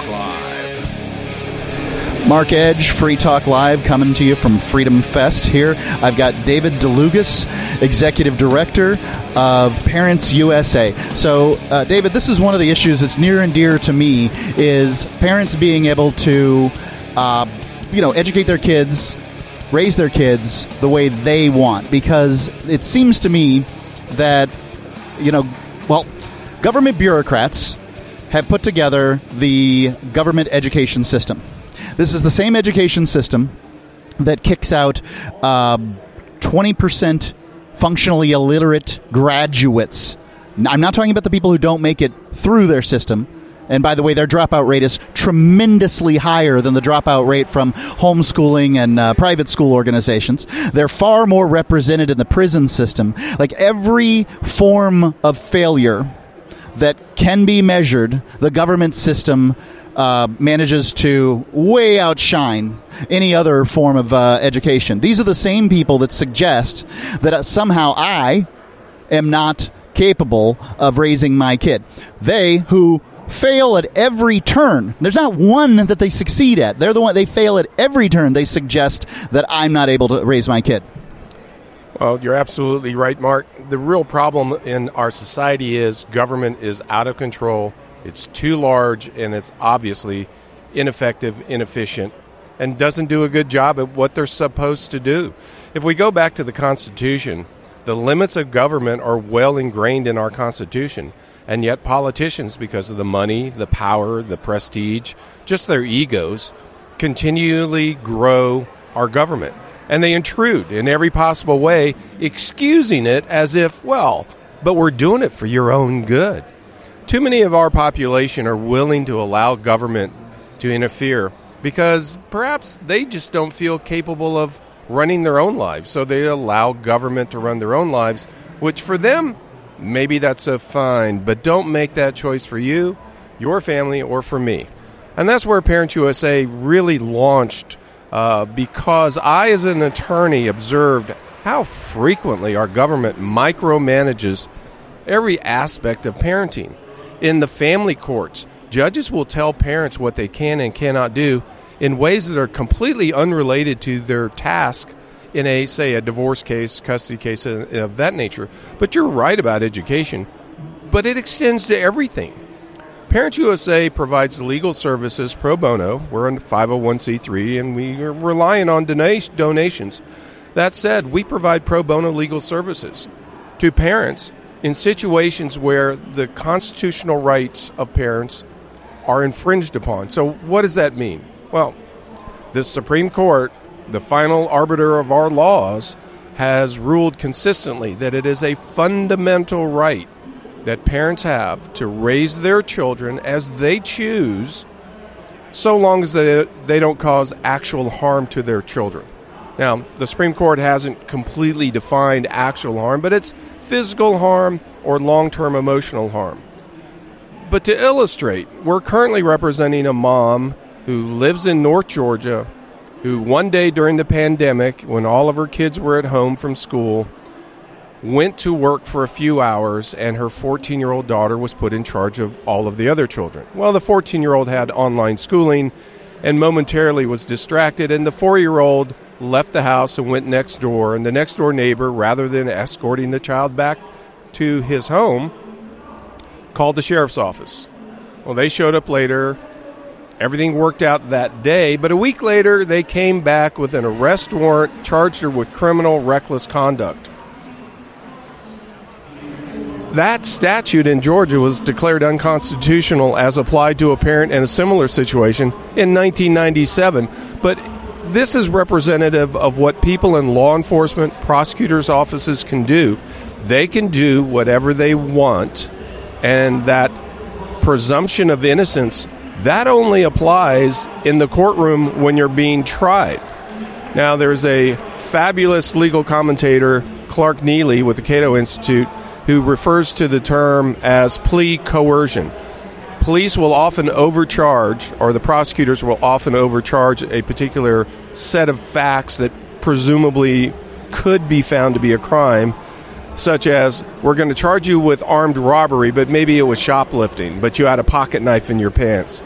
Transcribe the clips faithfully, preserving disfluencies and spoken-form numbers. Talk Live. Mark Edge, Free Talk Live, coming to you from Freedom Fest here. I've got David DeLugas, Executive Director of Parents U S A. So, uh, David, this is one of the issues that's near and dear to me, is parents being able to, uh, you know, educate their kids, raise their kids the way they want, because it seems to me that, you know, well, government bureaucrats have put together the government education system. This is the same education system that kicks out uh, twenty percent functionally illiterate graduates. I'm not talking about the people who don't make it through their system. And by the way, their dropout rate is tremendously higher than the dropout rate from homeschooling and uh, private school organizations. They're far more represented in the prison system. Like every form of failure that can be measured, the government system uh, manages to way outshine any other form of uh, education. These are the same people that suggest that somehow I am not capable of raising my kid. They who fail at every turn. There's not one that they succeed at. They're the one they fail at every turn. They suggest that I'm not able to raise my kid. Well, you're absolutely right, Mark. The real problem in our society is government is out of control. It's too large, and it's obviously ineffective, inefficient, and doesn't do a good job at what they're supposed to do. If we go back to the Constitution, the limits of government are well ingrained in our Constitution. And yet politicians, because of the money, the power, the prestige, just their egos, continually grow our government. And they intrude in every possible way, excusing it as if, well, but we're doing it for your own good. Too many of our population are willing to allow government to interfere because perhaps they just don't feel capable of running their own lives. So they allow government to run their own lives, which for them, maybe that's a fine, but don't make that choice for you, your family, or for me. And that's where Parents U S A really launched, uh, because I, as an attorney, observed how frequently our government micromanages every aspect of parenting. In the family courts, judges will tell parents what they can and cannot do in ways that are completely unrelated to their task in a, say, a divorce case, custody case of that nature. But you're right about education, but it extends to everything. Parents U S A provides legal services pro bono. We're a five oh one c three, and we are relying on donations. That said, we provide pro bono legal services to parents in situations where the constitutional rights of parents are infringed upon. So what does that mean? Well, the Supreme Court, the final arbiter of our laws, has ruled consistently that it is a fundamental right that parents have to raise their children as they choose, so long as they, they don't cause actual harm to their children. Now, the Supreme Court hasn't completely defined actual harm, but it's physical harm or long-term emotional harm. But to illustrate, we're currently representing a mom who lives in North Georgia, who one day during the pandemic, when all of her kids were at home from school, went to work for a few hours, and her fourteen-year-old daughter was put in charge of all of the other children. Well, the fourteen-year-old had online schooling and momentarily was distracted, and the four-year-old left the house and went next door, and the next-door neighbor, rather than escorting the child back to his home, called the sheriff's office. Well, they showed up later. Everything worked out that day, but a week later, they came back with an arrest warrant, charged her with criminal reckless conduct. That statute in Georgia was declared unconstitutional as applied to a parent in a similar situation in nineteen ninety-seven. But this is representative of what people in law enforcement, prosecutors' offices can do. They can do whatever they want, and that presumption of innocence, that only applies in the courtroom when you're being tried. Now, there's a fabulous legal commentator, Clark Neely, with the Cato Institute, who refers to the term as plea coercion. Police will often overcharge, or the prosecutors will often overcharge, a particular set of facts that presumably could be found to be a crime, such as, we're going to charge you with armed robbery, but maybe it was shoplifting, but you had a pocket knife in your pants.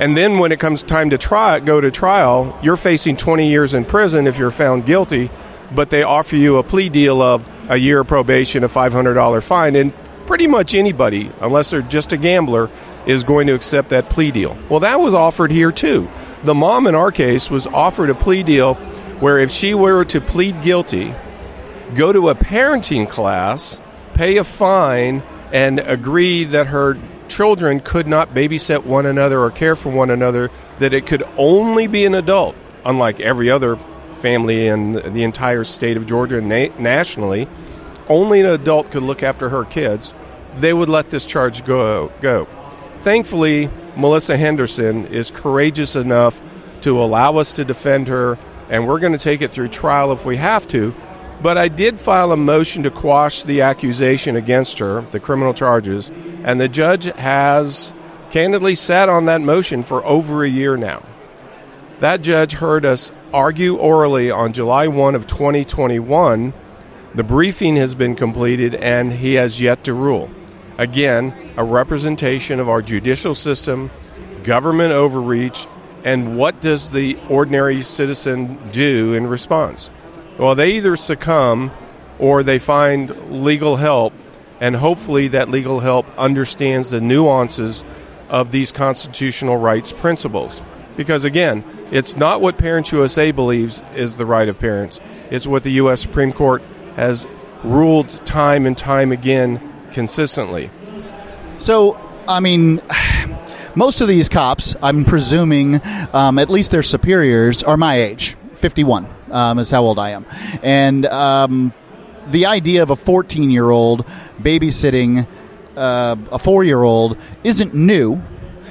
And then when it comes time to try go to trial, you're facing twenty years in prison if you're found guilty, but they offer you a plea deal of a year of probation, a five hundred dollars fine, and pretty much anybody, unless they're just a gambler, is going to accept that plea deal. Well, that was offered here too. The mom in our case was offered a plea deal where if she were to plead guilty, go to a parenting class, pay a fine, and agree that her children could not babysit one another or care for one another, that it could only be an adult, unlike every other family in the entire state of Georgia and na- nationally, only an adult could look after her kids, they would let this charge go. go. Thankfully, Melissa Henderson is courageous enough to allow us to defend her, and we're going to take it through trial if we have to. But I did file a motion to quash the accusation against her, the criminal charges, and the judge has candidly sat on that motion for over a year now. That judge heard us argue orally on July first of twenty twenty-one. The briefing has been completed, and he has yet to rule. Again, a representation of our judicial system, government overreach, and what does the ordinary citizen do in response? Well, they either succumb or they find legal help, and hopefully that legal help understands the nuances of these constitutional rights principles. Because, again, it's not what Parents U S A believes is the right of parents. It's what the U S Supreme Court has ruled time and time again consistently. So, I mean, most of these cops, I'm presuming, um, at least their superiors, are my age. fifty-one um, is how old I am. And um, the idea of a fourteen-year-old babysitting uh, a four-year-old isn't new.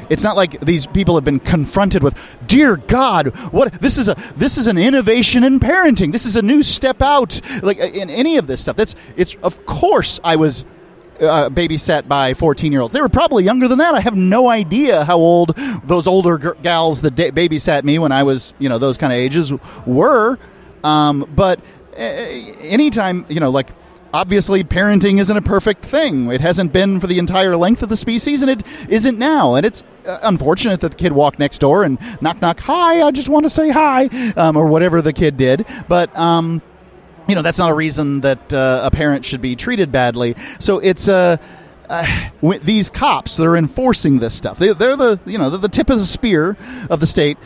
It's not like these people have been confronted with, dear God, what this is a this is an innovation in parenting. This is a new step out. Like in any of this stuff, that's it's of course I was uh, babysat by fourteen-year-olds. They were probably younger than that. I have no idea how old those older g- gals that da- babysat me when I was, you know, those kind of ages were. Um, but uh, anytime, you know, like. Obviously, parenting isn't a perfect thing. It hasn't been for the entire length of the species, and it isn't now. And it's uh, unfortunate that the kid walked next door and knock, knock, hi, I just want to say hi, um, or whatever the kid did. But, um, you know, that's not a reason that uh, a parent should be treated badly. So it's uh, uh, these cops that are enforcing this stuff. They, they're the, you know, they're the tip of the spear of the state.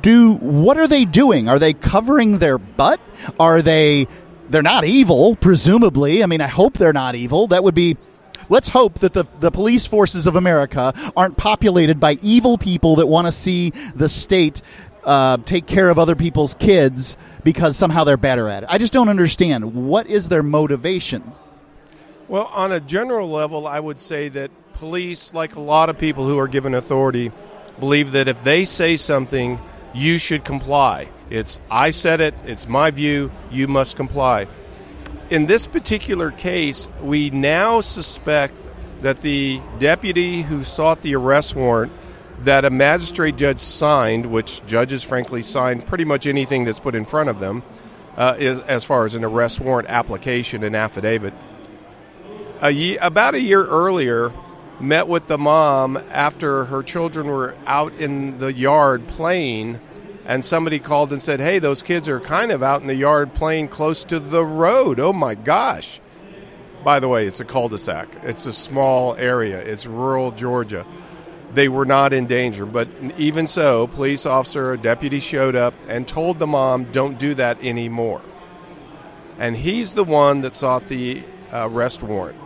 Do what are they doing? Are they covering their butt? Are they... They're not evil, presumably. I mean, I hope they're not evil. That would be, let's hope that the, the police forces of America aren't populated by evil people that want to see the state uh, take care of other people's kids because somehow they're better at it. I just don't understand. What is their motivation? Well, on a general level, I would say that police, like a lot of people who are given authority, believe that if they say something, you should comply. It's, I said it, it's my view, you must comply. In this particular case, we now suspect that the deputy who sought the arrest warrant that a magistrate judge signed, which judges frankly sign pretty much anything that's put in front of them, uh, is, as far as an arrest warrant application and affidavit, a ye- about a year earlier, met with the mom after her children were out in the yard playing, and somebody called and said, hey, those kids are kind of out in the yard playing close to the road. Oh, my gosh. By the way, it's a cul-de-sac. It's a small area. It's rural Georgia. They were not in danger. But even so, police officer, a deputy showed up and told the mom, don't do that anymore. And he's the one that sought the arrest warrant.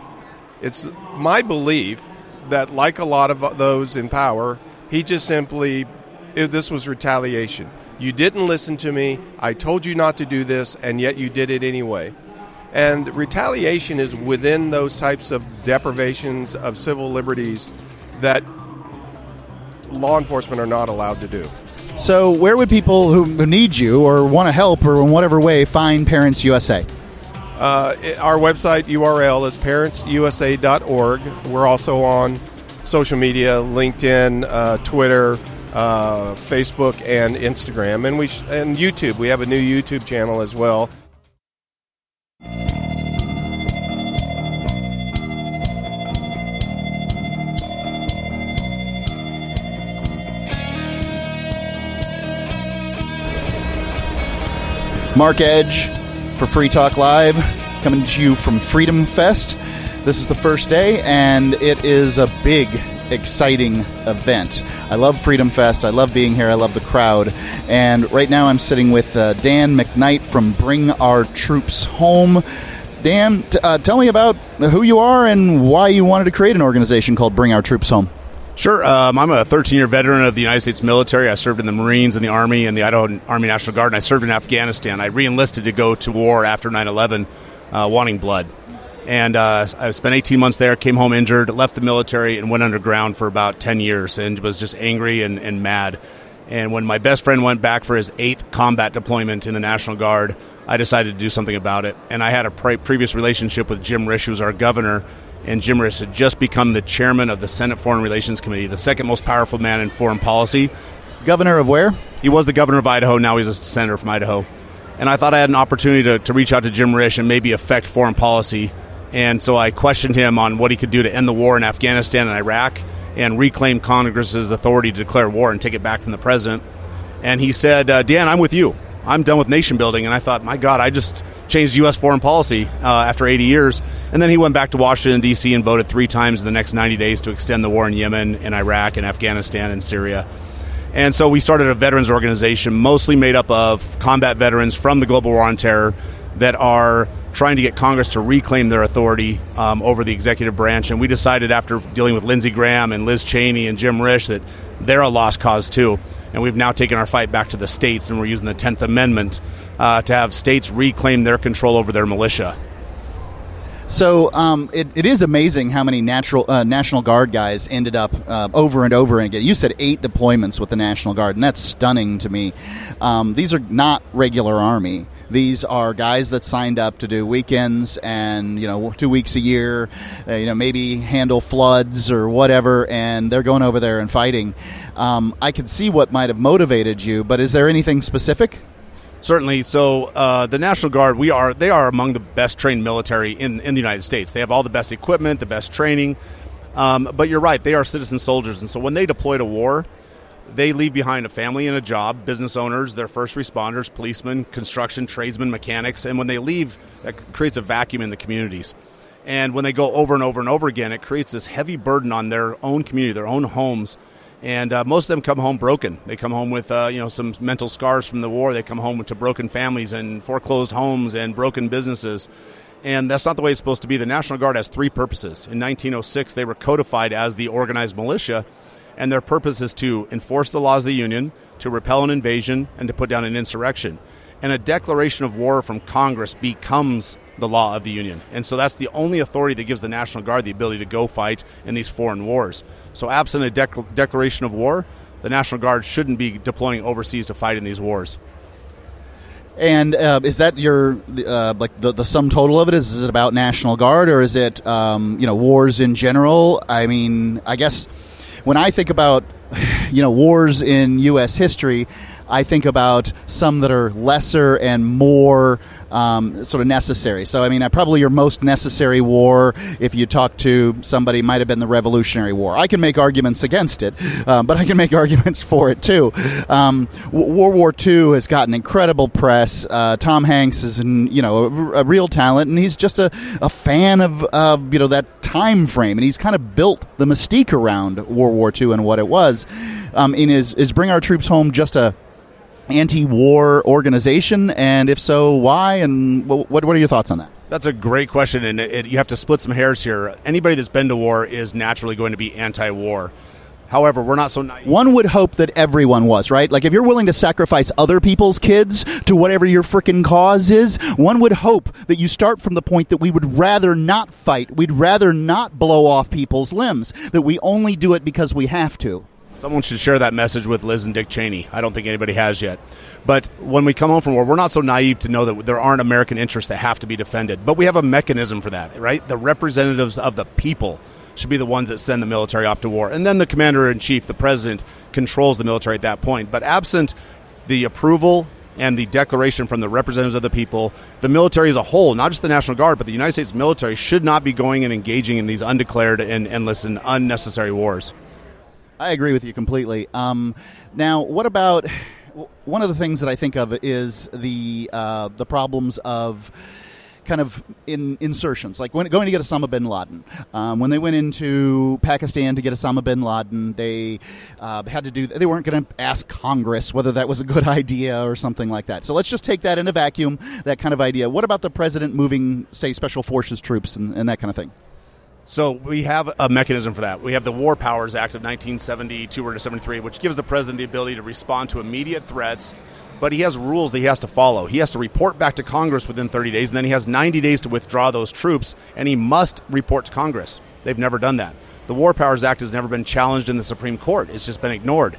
It's my belief that, like a lot of those in power, he just simply, if this was retaliation. You didn't listen to me, I told you not to do this, and yet you did it anyway. And retaliation is within those types of deprivations of civil liberties that law enforcement are not allowed to do. So where would people who need you or want to help or in whatever way find Parents U S A? Uh, our website U R L is parents u s a dot org. We're also on social media, LinkedIn, uh, Twitter, uh, Facebook, and Instagram, and we sh- and YouTube. We have a new YouTube channel as well. Mark Edge for Free Talk Live, coming to you from Freedom Fest. This is the first day, and it is a big, exciting event. I love Freedom Fest. I love being here. I love the crowd. And right now I'm sitting with uh, Dan McKnight from Bring Our Troops Home. Dan, t- uh, tell me about who you are and why you wanted to create an organization called Bring Our Troops Home. Sure. Um, I'm a thirteen-year veteran of the United States military. I served in the Marines and the Army and the Idaho Army National Guard, and I served in Afghanistan. I reenlisted to go to war after nine eleven, uh, wanting blood. And uh, I spent eighteen months there, came home injured, left the military, and went underground for about ten years and was just angry and, and mad. And when my best friend went back for his eighth combat deployment in the National Guard, I decided to do something about it. And I had a pre- previous relationship with Jim Risch, who was our governor, and Jim Risch had just become the chairman of the Senate Foreign Relations Committee, the second most powerful man in foreign policy. Governor of where? He was the governor of Idaho. Now he's a senator from Idaho. And I thought I had an opportunity to, to reach out to Jim Risch and maybe affect foreign policy. And so I questioned him on what he could do to end the war in Afghanistan and Iraq and reclaim Congress's authority to declare war and take it back from the president. And he said, uh, Dan, I'm with you. I'm done with nation building. And I thought, my God, I just changed U S foreign policy uh, after eighty years. And then he went back to Washington, D C and voted three times in the next ninety days to extend the war in Yemen and Iraq and Afghanistan and Syria. And so we started a veterans organization mostly made up of combat veterans from the global war on terror that are trying to get Congress to reclaim their authority um, over the executive branch. And we decided after dealing with Lindsey Graham and Liz Cheney and Jim Risch that they're a lost cause too. And we've now taken our fight back to the states, and we're using the tenth amendment uh, to have states reclaim their control over their militia. So um, it, it is amazing how many natural, uh, National Guard guys ended up uh, over and over again. You said eight deployments with the National Guard, and that's stunning to me. Um, these are not regular Army. These are guys that signed up to do weekends and, you know, two weeks a year, uh, you know, maybe handle floods or whatever, and they're going over there and fighting. Um, I could see what might have motivated you, but is there anything specific? Certainly. So uh, the National Guard, we are they are among the best trained military in, in the United States. They have all the best equipment, the best training. Um, but you're right, they are citizen soldiers. And so when they deploy to war, they leave behind a family and a job, business owners, their first responders, policemen, construction, tradesmen, mechanics. And when they leave, that creates a vacuum in the communities. And when they go over and over and over again, it creates this heavy burden on their own community, their own homes. And uh, most of them come home broken. They come home with uh, you know some mental scars from the war. They come home to broken families and foreclosed homes and broken businesses. And that's not the way it's supposed to be. The National Guard has three purposes. In nineteen oh six, they were codified as the organized militia. And their purpose is to enforce the laws of the Union, to repel an invasion, and to put down an insurrection. And a declaration of war from Congress becomes the law of the Union. And so that's the only authority that gives the National Guard the ability to go fight in these foreign wars. So absent a dec- declaration of war, the National Guard shouldn't be deploying overseas to fight in these wars. And uh, is that your uh, like the, the sum total of it? Is, is it about National Guard, or is it um, you know wars in general? I mean, I guess when I think about, you know, wars in U S history, I think about some that are lesser and more um, sort of necessary. So, I mean, I, probably your most necessary war, if you talk to somebody, might have been the Revolutionary War. I can make arguments against it, um, but I can make arguments for it, too. Um, World War Two has gotten incredible press. Uh, Tom Hanks is, you know, a, a real talent, and he's just a, a fan of, uh, you know, that time frame. And he's kind of built the mystique around World War Two and what it was. Um, and is, is Bring Our Troops Home just a anti-war organization, and if so, why, and what what are your thoughts on that? That's a great question, and it, it, you have to split some hairs here. Anybody that's been to war is naturally going to be anti-war. However, we're not so naive. One would hope that everyone was, right? Like, if you're willing to sacrifice other people's kids to whatever your frickin' cause is, one would hope that you start from the point that we would rather not fight, we'd rather not blow off people's limbs, that we only do it because we have to. Someone should share that message with Liz and Dick Cheney. I don't think anybody has yet. But when we come home from war, we're not so naive to know that there aren't American interests that have to be defended. But we have a mechanism for that, right? The representatives of the people should be the ones that send the military off to war. And then the commander-in-chief, the president, controls the military at that point. But absent the approval and the declaration from the representatives of the people, the military as a whole, not just the National Guard, but the United States military should not be going and engaging in these undeclared and endless and unnecessary wars. I agree with you completely. Um, now, what about one of the things that I think of is the uh, the problems of kind of in insertions, like when going to get Osama bin Laden. Um, when they went into Pakistan to get Osama bin Laden, they uh, had to do, they weren't going to ask Congress whether that was a good idea or something like that. So let's just take that in a vacuum, that kind of idea. What about the president moving, say, special forces troops and, and that kind of thing? So we have a mechanism for that. We have the War Powers Act of nineteen seventy-two or seventy-three, which gives the president the ability to respond to immediate threats, but he has rules that he has to follow. He has to report back to Congress within thirty days, and then he has ninety days to withdraw those troops, and he must report to Congress. They've never done that. The War Powers Act has never been challenged in the Supreme Court. It's just been ignored.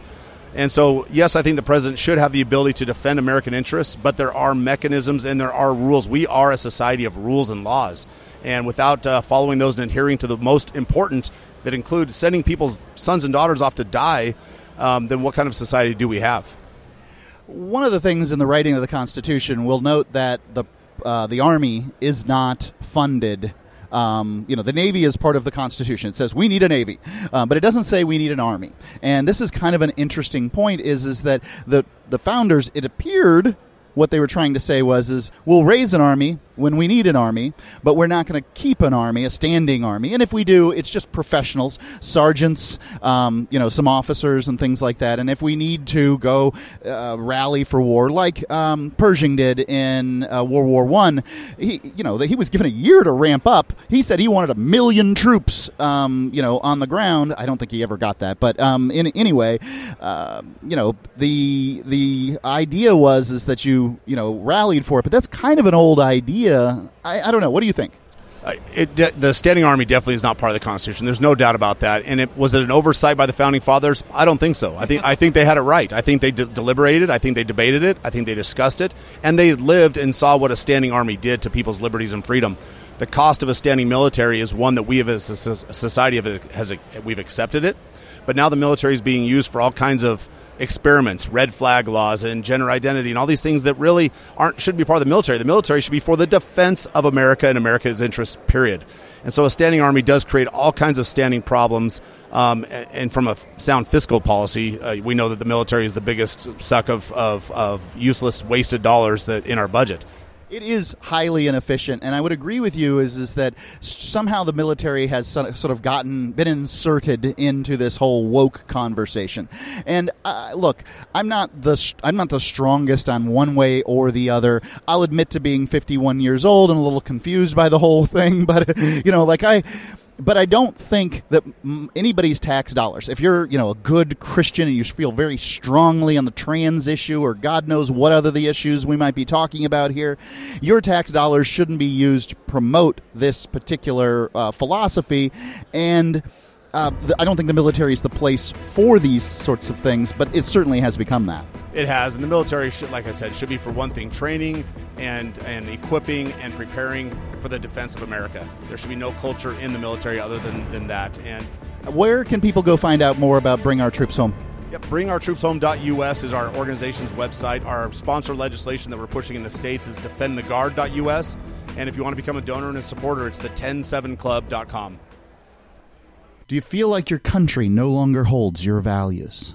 And so, yes, I think the president should have the ability to defend American interests, but there are mechanisms and there are rules. We are a society of rules and laws. And without uh, following those and adhering to the most important, that include sending people's sons and daughters off to die, um, then what kind of society do we have? One of the things in the writing of the Constitution, we'll note that the uh, the Army is not funded. Um, you know, the Navy is part of the Constitution. It says we need a Navy, uh, but it doesn't say we need an Army. And this is kind of an interesting point. Is is that the the founders? It appeared. What they were trying to say was, is we'll raise an army when we need an army, but we're not going to keep an army, a standing army. And if we do, it's just professionals, sergeants, um, you know, some officers and things like that. And if we need to go uh, rally for war, like um, Pershing did in uh, World War One, he, you know, he was given a year to ramp up. He said he wanted a million troops, um, you know, on the ground. I don't think he ever got that, but um, in anyway, uh, you know, the the idea was is that you. you know, rallied for it, but that's kind of an old idea. I, I don't know. What do you think? Uh, it, de- the standing army definitely is not part of the Constitution. There's no doubt about that. And it was it an oversight by the founding fathers? I don't think so. I think I think they had it right. I think they de- deliberated. I think they debated it. I think they discussed it. And they lived and saw what a standing army did to people's liberties and freedom. The cost of a standing military is one that we as a society has we've accepted it. But now the military is being used for all kinds of experiments, red flag laws, and gender identity, and all these things that really aren't should be part of the military. The military should be for the defense of America and America's interests, period. And so a standing army does create all kinds of standing problems. Um, and from a sound fiscal policy, uh, we know that the military is the biggest suck of, of, of useless, wasted dollars that in our budget. It is highly inefficient, and I would agree with you is is that somehow the military has sort of gotten been inserted into this whole woke conversation. And uh, look, I'm not the I'm not the strongest on one way or the other. I'll admit to being fifty-one years old and a little confused by the whole thing, but you know, like I But I don't think that anybody's tax dollars, if you're, you know, a good Christian and you feel very strongly on the trans issue or God knows what other the issues we might be talking about here, your tax dollars shouldn't be used to promote this particular uh, philosophy. And uh, I don't think the military is the place for these sorts of things, but it certainly has become that. It has, and the military, should, like I said, should be for one thing, training and, and equipping and preparing for the defense of America. There should be no culture in the military other than, than that. And where can people go find out more about Bring Our Troops Home? Yep, bring our troops home dot U S is our organization's website. Our sponsor legislation that we're pushing in the states is defend the guard dot U S. And if you want to become a donor and a supporter, it's the ten seven club dot com. Do you feel like your country no longer holds your values?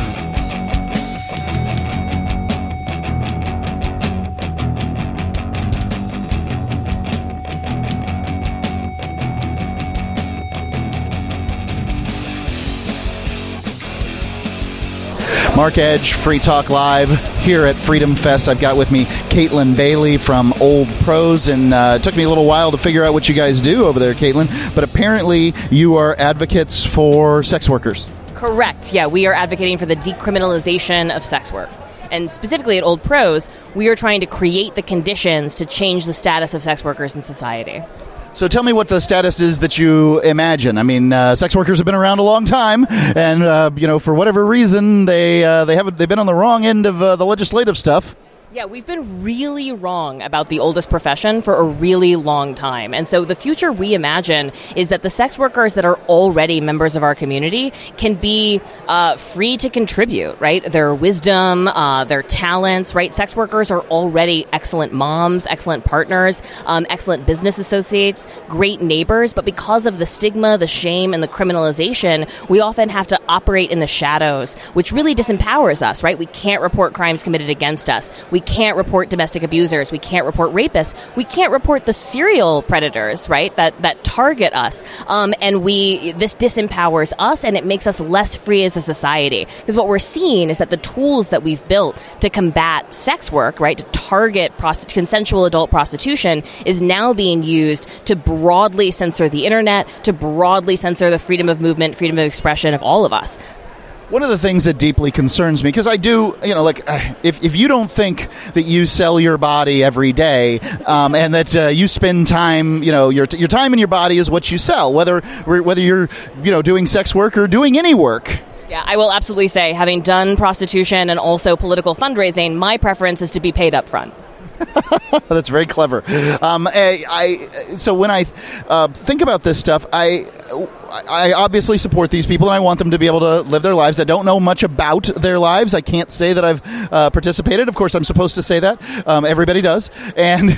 Mark Edge, Free Talk Live here at Freedom Fest. I've got with me Caitlin Bailey from Old Pros, and uh, it took me a little while to figure out what you guys do over there, Caitlin, but apparently you are advocates for sex workers. Correct. Yeah, we are advocating for the decriminalization of sex work. And specifically at Old Pros, we are trying to create the conditions to change the status of sex workers in society. So tell me what the status is that you imagine. I mean, uh, sex workers have been around a long time, and uh, you know, for whatever reason, they uh, they haven't they've been on the wrong end of uh, the legislative stuff. Yeah, we've been really wrong about the oldest profession for a really long time. And so the future we imagine is that the sex workers that are already members of our community can be uh, free to contribute, right? Their wisdom, uh, their talents, right? Sex workers are already excellent moms, excellent partners, um, excellent business associates, great neighbors. But because of the stigma, the shame, and the criminalization, we often have to operate in the shadows, which really disempowers us, right? We can't report crimes committed against us. We We can't report domestic abusers. We can't report rapists. We can't report the serial predators, right, that that target us. Um, and we this disempowers us, and it makes us less free as a society. Because what we're seeing is that the tools that we've built to combat sex work, right, to target prost- consensual adult prostitution is now being used to broadly censor the internet, to broadly censor the freedom of movement, freedom of expression of all of us. One of the things that deeply concerns me, because I do, you know, like, if if you don't think that you sell your body every day, um, and that uh, you spend time, you know, your your time and your body is what you sell, whether whether you're, you know, doing sex work or doing any work. Yeah, I will absolutely say, having done prostitution and also political fundraising, my preference is to be paid up front. That's very clever. Um, I, I so when I uh, think about this stuff, I. I obviously support these people, and I want them to be able to live their lives. I don't know much about their lives. I can't say that I've uh, participated. Of course, I'm supposed to say that. Um, everybody does. And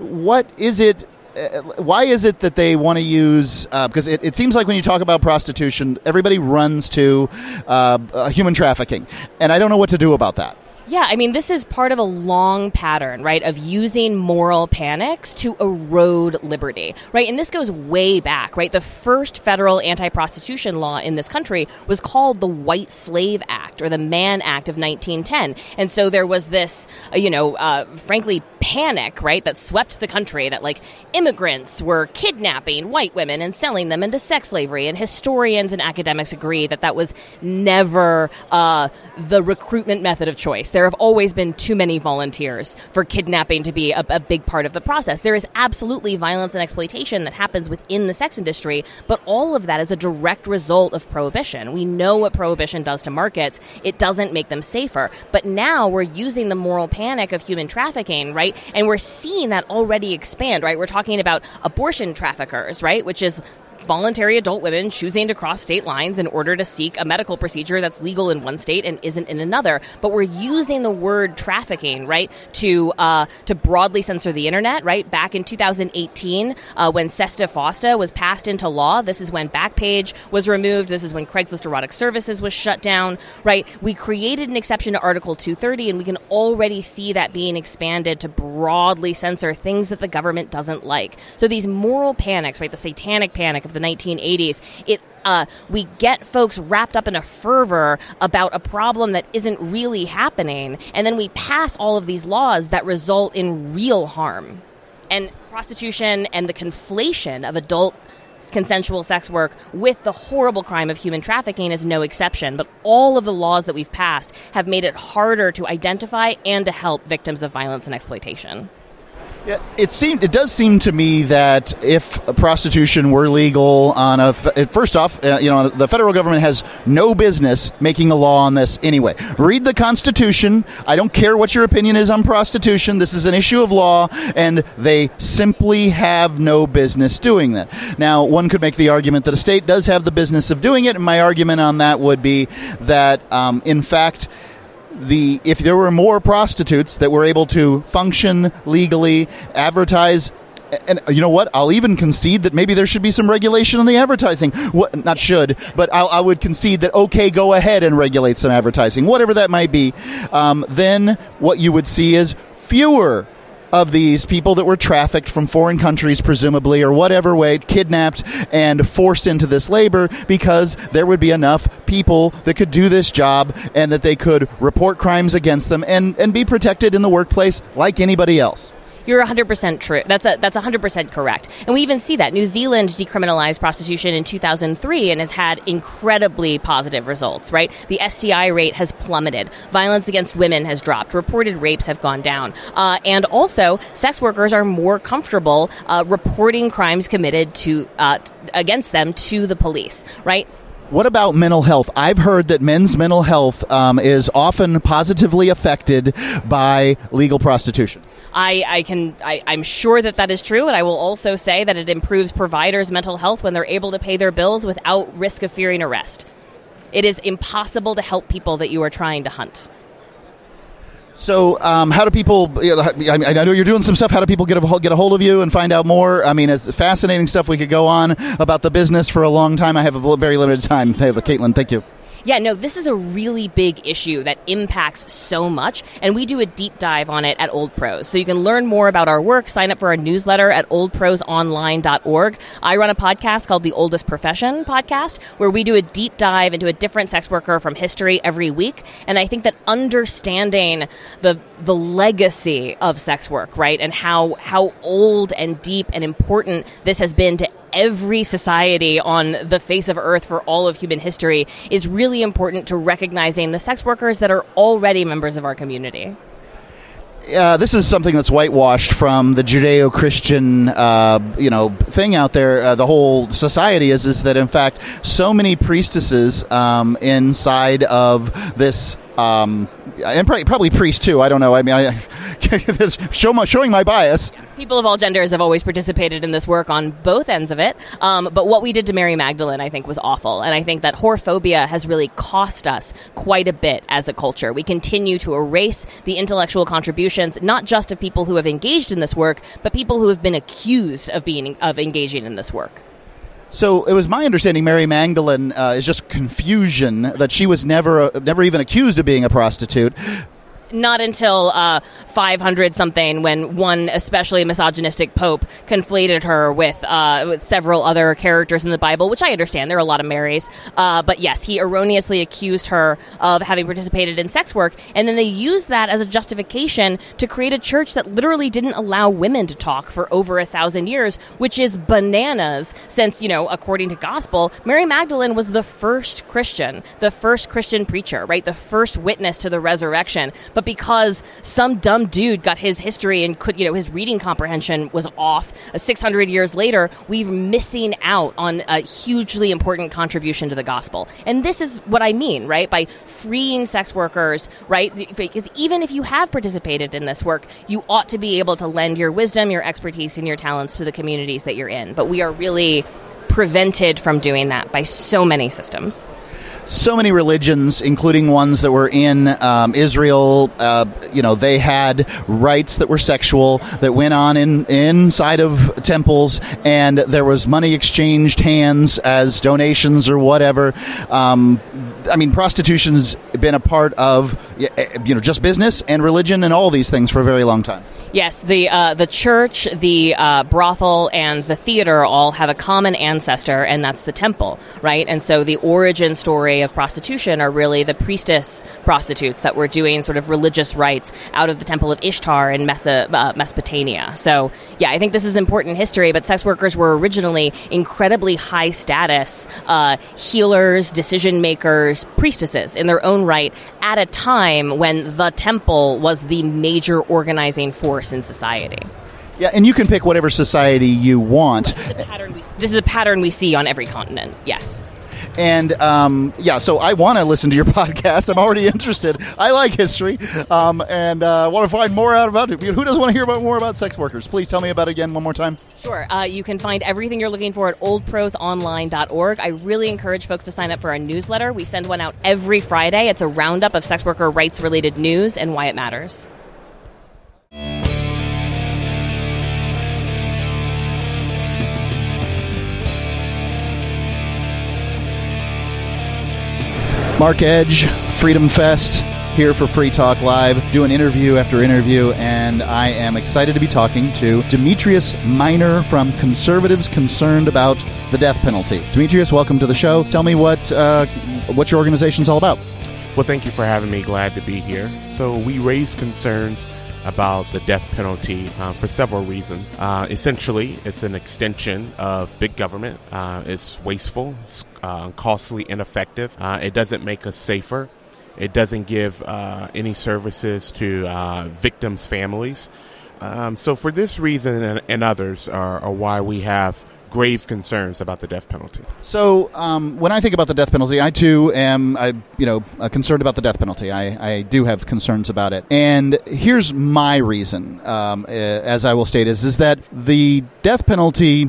what is it? Uh, why is it that they want to use? Uh, because it, it seems like when you talk about prostitution, everybody runs to uh, uh, human trafficking, and I don't know what to do about that. Yeah, I mean, this is part of a long pattern, right, of using moral panics to erode liberty, right? And this goes way back, right? The first federal anti-prostitution law in this country was called the White Slave Act or the Mann Act of nineteen ten. And so there was this, you know, uh, frankly, panic, right, that swept the country that, like, immigrants were kidnapping white women and selling them into sex slavery. And historians and academics agree that that was never uh, the recruitment method of choice. There have always been too many volunteers for kidnapping to be a, a big part of the process. There is absolutely violence and exploitation that happens within the sex industry, but all of that is a direct result of prohibition. We know what prohibition does to markets. It doesn't make them safer. But now we're using the moral panic of human trafficking, right? And we're seeing that already expand, right? We're talking about abortion traffickers, right? Which is voluntary adult women choosing to cross state lines in order to seek a medical procedure that's legal in one state and isn't in another. But we're using the word trafficking, right, to uh, to broadly censor the internet, right? Back in two thousand eighteen, uh, when SESTA-FOSTA was passed into law, this is when Backpage was removed. This is when Craigslist Erotic Services was shut down, right? We created an exception to Article two thirty, and we can already see that being expanded to broadly censor things that the government doesn't like. So these moral panics, right, the satanic panic of the nineteen eighties, it uh, we get folks wrapped up in a fervor about a problem that isn't really happening, and then we pass all of these laws that result in real harm. And prostitution and the conflation of adult consensual sex work with the horrible crime of human trafficking is no exception, but all of the laws that we've passed have made it harder to identify and to help victims of violence and exploitation. Yeah, it seemed it does seem to me that if prostitution were legal on a first off, uh, you know, the federal government has no business making a law on this anyway. Read the Constitution. I don't care what your opinion is on prostitution. This is an issue of law, and they simply have no business doing that. Now, one could make the argument that a state does have the business of doing it, and my argument on that would be that, um, in fact, The if there were more prostitutes that were able to function legally, advertise, and you know what? I'll even concede that maybe there should be some regulation on the advertising. What, not should, but I'll, I would concede that, okay, go ahead and regulate some advertising, whatever that might be. Um, then what you would see is fewer of these people that were trafficked from foreign countries, presumably, or whatever way, kidnapped and forced into this labor, because there would be enough people that could do this job and that they could report crimes against them and, and be protected in the workplace like anybody else. You're one hundred percent true. That's a, that's one hundred percent correct. And we even see that. New Zealand decriminalized prostitution in two thousand three and has had incredibly positive results, right? The S T I rate has plummeted. Violence against women has dropped. Reported rapes have gone down. Uh, and also, sex workers are more comfortable uh, reporting crimes committed to uh, against them to the police, right? What about mental health? I've heard that men's mental health um, is often positively affected by legal prostitution. I, I can, I, I'm sure that that is true, and I will also say that it improves providers' mental health when they're able to pay their bills without risk of fearing arrest. It is impossible to help people that you are trying to hunt. So, um, how do people? You know, I, I know you're doing some stuff. How do people get a get a hold of you and find out more? I mean, it's fascinating stuff. We could go on about the business for a long time. I have a very limited time. Caitlin, thank you. Yeah, no, this is a really big issue that impacts so much, and we do a deep dive on it at Old Pros. So you can learn more about our work, sign up for our newsletter at old pros online dot org. I run a podcast called The Oldest Profession Podcast, where we do a deep dive into a different sex worker from history every week, and I think that understanding the the legacy of sex work, right, and how how old and deep and important this has been to every society on the face of Earth for all of human history is really important to recognizing the sex workers that are already members of our community. Uh, this is something that's whitewashed from the Judeo-Christian, uh, you know, thing out there. Uh, the whole society is is that, in fact, so many priestesses um, inside of this. Um, and probably, probably priests, too. I don't know. I mean, I, show my, showing my bias. People of all genders have always participated in this work on both ends of it. Um, but what we did to Mary Magdalene, I think, was awful. And I think that whorephobia has really cost us quite a bit as a culture. We continue to erase the intellectual contributions, not just of people who have engaged in this work, but people who have been accused of being of engaging in this work. So it was my understanding Mary Magdalene uh, is just confusion, that she was never uh, never even accused of being a prostitute. Not until uh, five hundred something, when one especially misogynistic pope conflated her with, uh, with several other characters in the Bible, which I understand. There are a lot of Marys. Uh, but yes, he erroneously accused her of having participated in sex work. And then they used that as a justification to create a church that literally didn't allow women to talk for over a thousand years, which is bananas since, you know, according to gospel, Mary Magdalene was the first Christian, the first Christian preacher, right? The first witness to the resurrection. But But because some dumb dude got his history and could, you know, his reading comprehension was off, uh, six hundred years later, we're missing out on a hugely important contribution to the gospel. And this is what I mean, right? By freeing sex workers, right? Because even if you have participated in this work, you ought to be able to lend your wisdom, your expertise, and your talents to the communities that you're in. But we are really prevented from doing that by so many systems. So many religions, including ones that were in um, Israel, uh, you know, they had rites that were sexual that went on in inside of temples, and there was money exchanged hands as donations or whatever. Um, I mean, prostitution's been a part of, you know, just business and religion and all these things for a very long time. Yes, the uh, the church, the uh, brothel, and the theater all have a common ancestor, and that's the temple, right? And so the origin story of prostitution are really the priestess prostitutes that were doing sort of religious rites out of the temple of Ishtar in Meso- uh, Mesopotamia. So, yeah, I think this is important history, but sex workers were originally incredibly high-status uh, healers, decision-makers, priestesses in their own right at a time when the temple was the major organizing force in society. Yeah, and you can pick whatever society you want. This is a pattern we, this is a pattern we see on every continent, yes. And, um, yeah, so I want to listen to your podcast. I'm already interested. I like history, um, and I uh, want to find more out about it. Who doesn't want to hear about more about sex workers? Please tell me about it again one more time. Sure. Uh, you can find everything you're looking for at old pros online dot org. I really encourage folks to sign up for our newsletter. We send one out every Friday. It's a roundup of sex worker rights-related news and why it matters. Mark Edge, Freedom Fest, here for Free Talk Live, doing interview after interview, and I am excited to be talking to Demetrius Minor from Conservatives Concerned About the Death Penalty. Demetrius, welcome to the show. Tell me what uh, what your organization's all about. Well, thank you for having me. Glad to be here. So we raise concerns about the death penalty uh, for several reasons. Uh, essentially, it's an extension of big government. Uh, it's wasteful. It's Uh, costly, ineffective. Uh, it doesn't make us safer. It doesn't give uh, any services to uh, victims' families. Um, so for this reason and, and others are, are why we have grave concerns about the death penalty. So um, when I think about the death penalty, I too am, I, you know, concerned about the death penalty. I, I do have concerns about it. And here's my reason, um, as I will state, is, is that the death penalty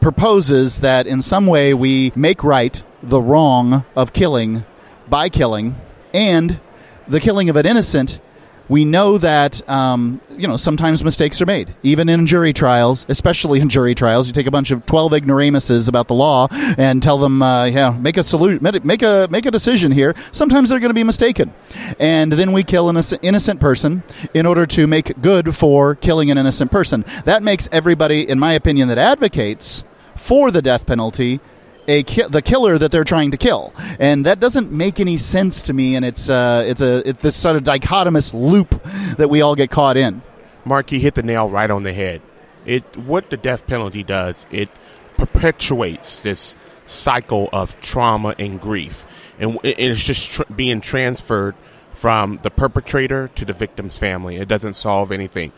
proposes that in some way we make right the wrong of killing by killing, and the killing of an innocent. We know that, um, you know, sometimes mistakes are made, even in jury trials, especially in jury trials. You take a bunch of twelve ignoramuses about the law and tell them, uh, yeah, make a salute, make a make a decision here. Sometimes they're going to be mistaken. And then we kill an innocent person in order to make good for killing an innocent person. That makes everybody, in my opinion, that advocates for the death penalty A ki- the killer that they're trying to kill, and that doesn't make any sense to me. And it's uh, it's a it's this sort of dichotomous loop that we all get caught in. Mark, you hit the nail right on the head. It what the death penalty does, it perpetuates this cycle of trauma and grief, and it's just tr- being transferred from the perpetrator to the victim's family. It doesn't solve anything.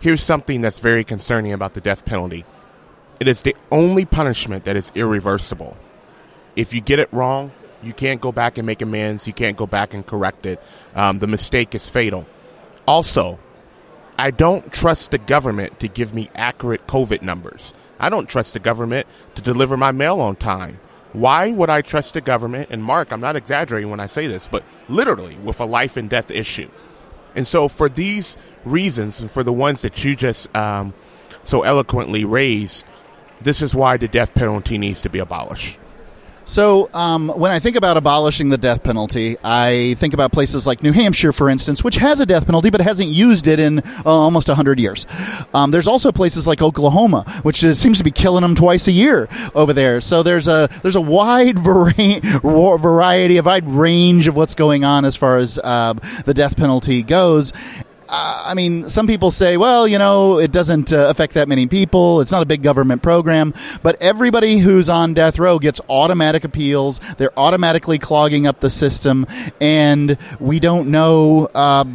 Here's something that's very concerning about the death penalty. It is the only punishment that is irreversible. If you get it wrong, you can't go back and make amends. You can't go back and correct it. Um, the mistake is fatal. Also, I don't trust the government to give me accurate COVID numbers. I don't trust the government to deliver my mail on time. Why would I trust the government? And Mark, I'm not exaggerating when I say this, but literally with a life and death issue. And so for these reasons, and for the ones that you just um, so eloquently raised, this is why the death penalty needs to be abolished. So um, when I think about abolishing the death penalty, I think about places like New Hampshire, for instance, which has a death penalty but hasn't used it in uh, almost one hundred years. Um, there's also places like Oklahoma, which is, seems to be killing them twice a year over there. So there's a there's a wide vari- variety, a wide range of what's going on as far as uh, the death penalty goes. Uh, I mean, some people say, well, you know, it doesn't uh, affect that many people. It's not a big government program. But everybody who's on death row gets automatic appeals. They're automatically clogging up the system. And we don't know, uh,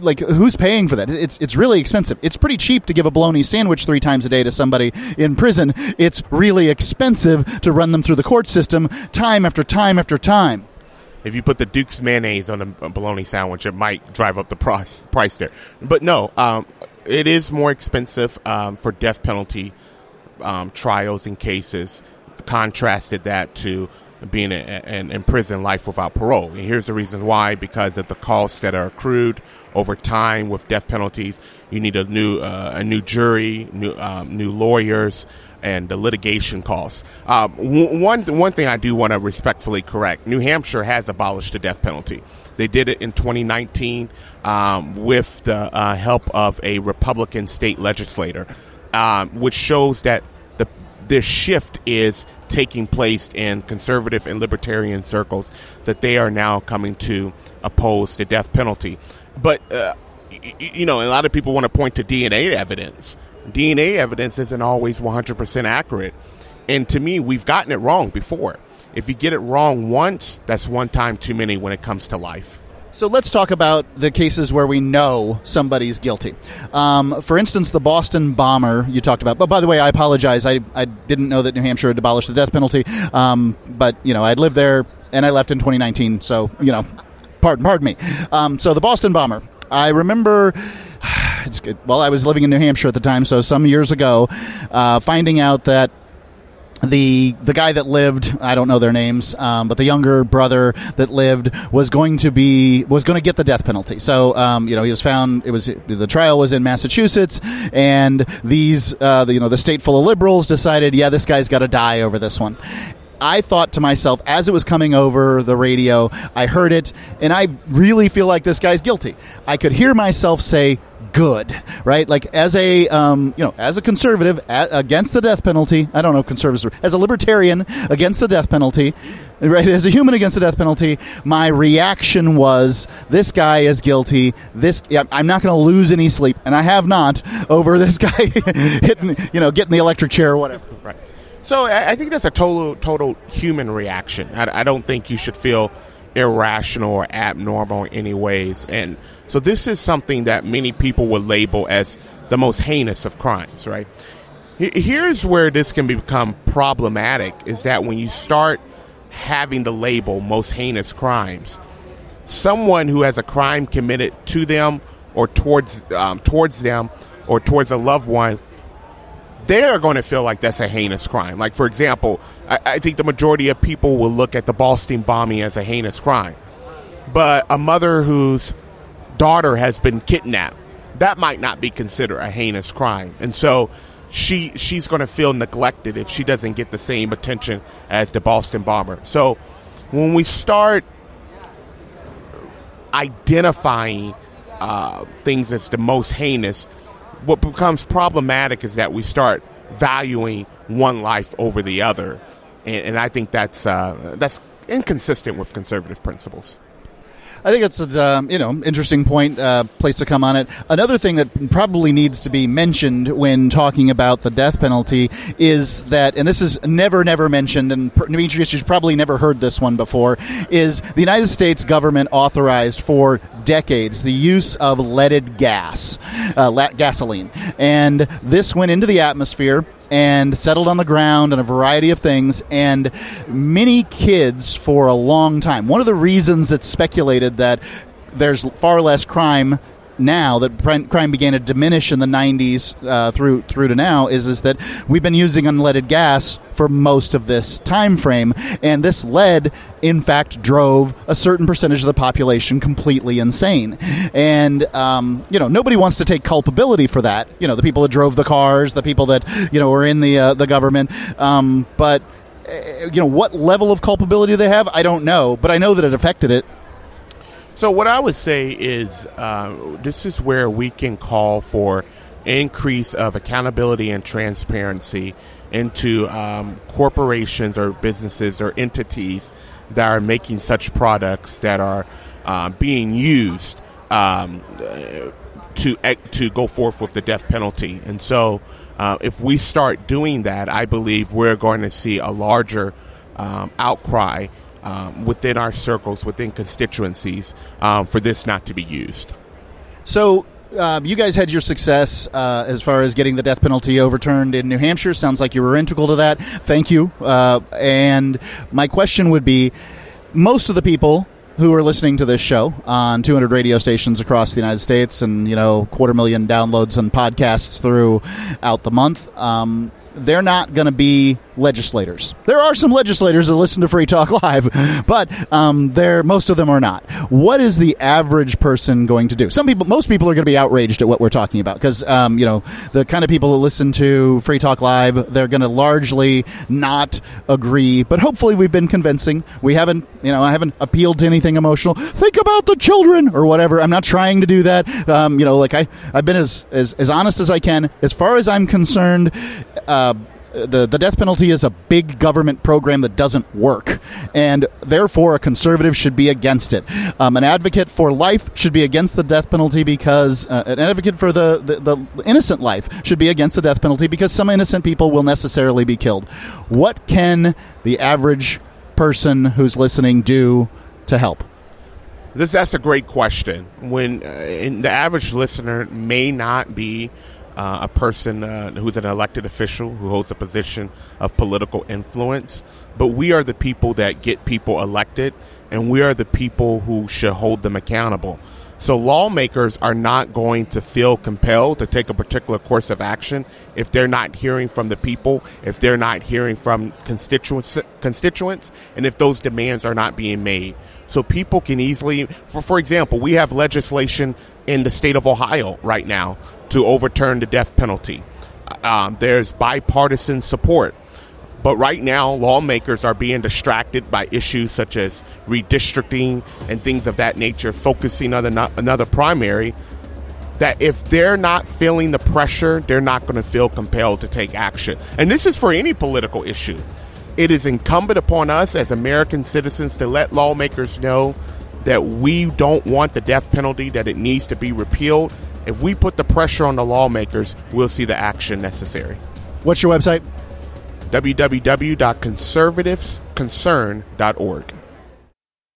like, who's paying for that? It's it's really expensive. It's pretty cheap to give a bologna sandwich three times a day to somebody in prison. It's really expensive to run them through the court system time after time after time. If you put the Duke's mayonnaise on a bologna sandwich, it might drive up the price, price there. But no, um, it is more expensive um, for death penalty um, trials and cases. Contrasted that to being an imprisoned life without parole. And here's the reason why: because of the costs that are accrued over time with death penalties. You need a new uh, a new jury, new um, new lawyers, and the litigation costs. Um, one one thing I do want to respectfully correct: New Hampshire has abolished the death penalty. They did it in twenty nineteen um, with the uh, help of a Republican state legislator, um, which shows that the this shift is taking place in conservative and libertarian circles, that they are now coming to oppose the death penalty. But, uh, y- you know, a lot of people want to point to D N A evidence. D N A evidence isn't always one hundred percent accurate. And to me, we've gotten it wrong before. If you get it wrong once, that's one time too many when it comes to life. So let's talk about the cases where we know somebody's guilty. Um, for instance, the Boston bomber you talked about. But by the way, I apologize. I, I didn't know that New Hampshire had abolished the death penalty. Um, but, you know, I'd lived there and I left in twenty nineteen. So, you know, pardon, pardon me. Um, so the Boston bomber. I remember... It's good. Well, I was living in New Hampshire at the time, so some years ago, uh, finding out that the the guy that lived, I don't know their names, um, but the younger brother that lived was going to be was going to get the death penalty. So, um, you know, he was found. It was the trial was in Massachusetts, and these, uh, the, you know, the state full of liberals decided, yeah, this guy's got to die over this one. I thought to myself, as it was coming over the radio, I heard it, and I really feel like this guy's guilty. I could hear myself say, good, right? Like, as a, um, you know, as a conservative a- against the death penalty, I don't know, conservative, as a libertarian against the death penalty, right? As a human against the death penalty, my reaction was, this guy is guilty. This, I'm not going to lose any sleep, and I have not, over this guy hitting, you know, getting the electric chair or whatever. Right. So I think that's a total total human reaction. I, I don't think you should feel irrational or abnormal in any ways. And so this is something that many people would label as the most heinous of crimes, right? Here's where this can become problematic, is that when you start having the label most heinous crimes, someone who has a crime committed to them or towards um, towards them or towards a loved one, they are going to feel like that's a heinous crime. Like, for example, I, I think the majority of people will look at the Boston bombing as a heinous crime. But a mother whose daughter has been kidnapped, that might not be considered a heinous crime. And so she she's going to feel neglected if she doesn't get the same attention as the Boston bomber. So when we start identifying uh, things as the most heinous, what becomes problematic is that we start valuing one life over the other. And, and I think that's uh, that's inconsistent with conservative principles. I think that's a um, you know interesting point, uh, place to come on it. Another thing that probably needs to be mentioned when talking about the death penalty is that, and this is never, never mentioned, and Demetrius, you've probably never heard this one before, is the United States government authorized for decades the use of leaded gas, uh, la- gasoline. And this went into the atmosphere and settled on the ground and a variety of things, and many kids for a long time. One of the reasons it's speculated that there's far less crime now, that crime began to diminish in the nineties uh, through through to now, is, is that we've been using unleaded gas for most of this time frame, and this lead, in fact, drove a certain percentage of the population completely insane. And, um, you know, nobody wants to take culpability for that. You know, the people that drove the cars, the people that, you know, were in the, uh, the government. Um, but, uh, you know, what level of culpability they have, I don't know, but I know that it affected it. So what I would say is uh, this is where we can call for increase of accountability and transparency into um, corporations or businesses or entities that are making such products that are uh, being used um, to to go forth with the death penalty. And so uh, if we start doing that, I believe we're going to see a larger um, outcry Um, within our circles, within constituencies, um, for this not to be used. So uh, you guys had your success uh, as far as getting the death penalty overturned in New Hampshire. Sounds like you were integral to that. Thank you. Uh, and my question would be, most of the people who are listening to this show on two hundred radio stations across the United States and, you know, quarter million downloads and podcasts throughout the month, um they're not going to be legislators. There are some legislators that listen to Free Talk Live, but um, they're, most of them are not. What is the average person going to do? Some people, most people are going to be outraged at what we're talking about because, um, you know, the kind of people that listen to Free Talk Live, they're going to largely not agree, but hopefully we've been convincing. We haven't, you know, I haven't appealed to anything emotional. Think about the children or whatever. I'm not trying to do that. Um, you know, like I, I've been as, as, as honest as I can. As far as I'm concerned, uh, Uh, the, the death penalty is a big government program that doesn't work, and therefore a conservative should be against it. Um, an advocate for life should be against the death penalty because uh, an advocate for the, the, the innocent life should be against the death penalty because some innocent people will necessarily be killed. What can the average person who's listening do to help? This, that's a great question. When uh, and the average listener may not be Uh, a person uh, who's an elected official who holds a position of political influence. But we are the people that get people elected, and we are the people who should hold them accountable. So lawmakers are not going to feel compelled to take a particular course of action if they're not hearing from the people, if they're not hearing from constituents, constituents, and if those demands are not being made. So people can easily, for, for example, we have legislation in the state of Ohio right now to overturn the death penalty. Um, there's bipartisan support. But right now, lawmakers are being distracted by issues such as redistricting and things of that nature, focusing on another primary, that if they're not feeling the pressure, they're not going to feel compelled to take action. And this is for any political issue. It is incumbent upon us as American citizens to let lawmakers know that we don't want the death penalty, that it needs to be repealed. If we put the pressure on the lawmakers, we'll see the action necessary. What's your website? w w w dot conservatives concern dot org.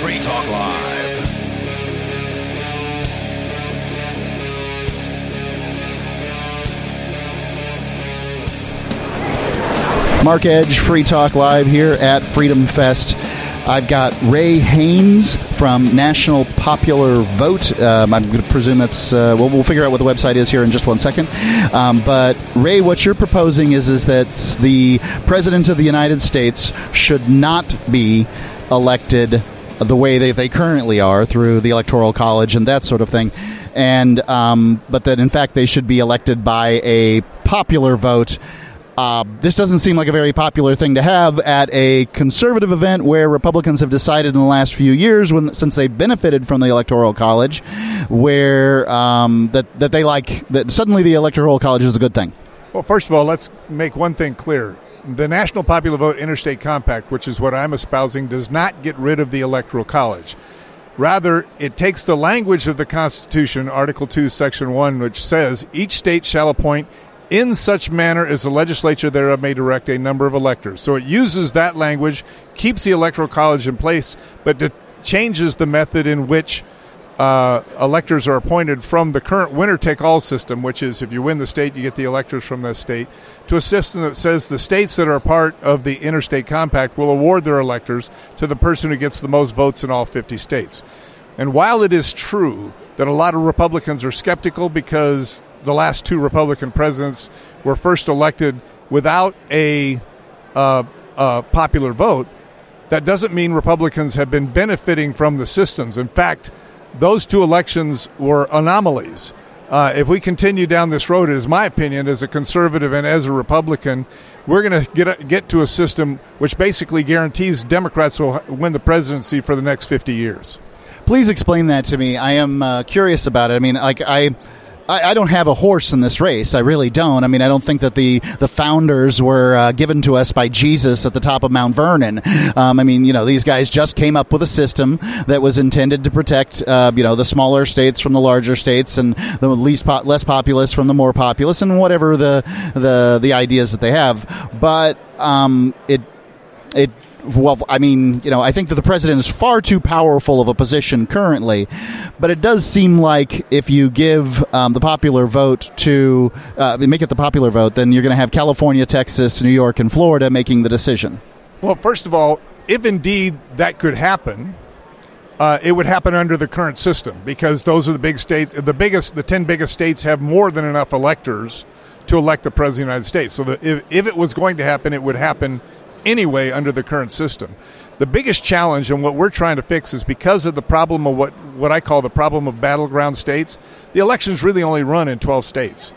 Free Talk Live. Mark Edge, Free Talk Live here at Freedom Fest. I've got Ray Haynes from National Popular Vote. Um, I'm going to presume that's... Uh, we'll, we'll figure out what the website is here in just one second. Um, but, Ray, what you're proposing is, is that the President of the United States should not be elected the way they, they currently are, through the Electoral College and that sort of thing. And um, but that, in fact, they should be elected by a popular vote. Uh, this doesn't seem like a very popular thing to have at a conservative event where Republicans have decided in the last few years, when since they benefited from the Electoral College, where um, that, that they like, that suddenly the Electoral College is a good thing. Well, first of all, let's make one thing clear. The National Popular Vote Interstate Compact, which is what I'm espousing, does not get rid of the Electoral College. Rather, it takes the language of the Constitution, Article two, Section one, which says, each state shall appoint in such manner as the legislature thereof may direct a number of electors. So it uses that language, keeps the Electoral College in place, but de- changes the method in which uh, electors are appointed from the current winner-take-all system, which is if you win the state, you get the electors from that state, to a system that says the states that are part of the interstate compact will award their electors to the person who gets the most votes in all fifty states. And while it is true that a lot of Republicans are skeptical because the last two Republican presidents were first elected without a uh, uh, popular vote, that doesn't mean Republicans have been benefiting from the systems. In fact, those two elections were anomalies. Uh, if we continue down this road, it is my opinion, as a conservative and as a Republican, we're going to get a, get to a system which basically guarantees Democrats will win the presidency for the next fifty years. Please explain that to me. I am uh, curious about it. I mean, like I, I, I don't have a horse in this race. I really don't. I mean, I don't think that the, the founders were uh, given to us by Jesus at the top of Mount Vernon. Um, I mean, you know, these guys just came up with a system that was intended to protect, uh, you know, the smaller states from the larger states and the least po- less populous from the more populous, and whatever the the, the ideas that they have. But um, it it. Well, I mean, you know, I think that the president is far too powerful of a position currently, but it does seem like if you give um, the popular vote to uh, make it the popular vote, then you're going to have California, Texas, New York, and Florida making the decision. Well, first of all, if indeed that could happen, uh, it would happen under the current system, because those are the big states. The biggest, the ten biggest states have more than enough electors to elect the president of the United States. So the, if, if it was going to happen, it would happen anyway under the current system. The biggest challenge, and what we're trying to fix, is because of the problem of what, what I call the problem of battleground states, the elections really only run in twelve states.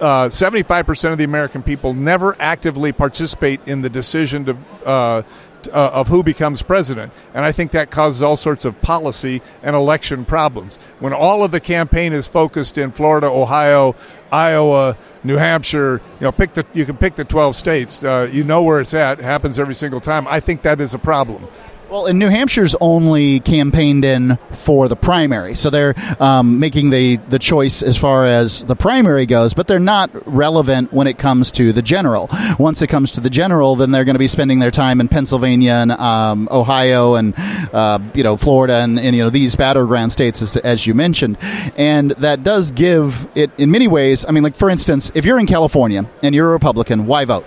Uh, seventy-five percent of the American people never actively participate in the decision to, uh, to, uh, of who becomes president, and I think that causes all sorts of policy and election problems. When all of the campaign is focused in Florida, Ohio, Iowa, New Hampshire, you know, pick the you can pick the twelve states. Uh, you know where it's at. It happens every single time. I think that is a problem. Well, and New Hampshire's only campaigned in for the primary, so they're um, making the, the choice as far as the primary goes, but they're not relevant when it comes to the general. Once it comes to the general, then they're going to be spending their time in Pennsylvania and um, Ohio and uh, you know Florida and, and you know these battleground states, as, as you mentioned. And that does give it, in many ways, I mean, like, for instance, if you're in California and you're a Republican, why vote?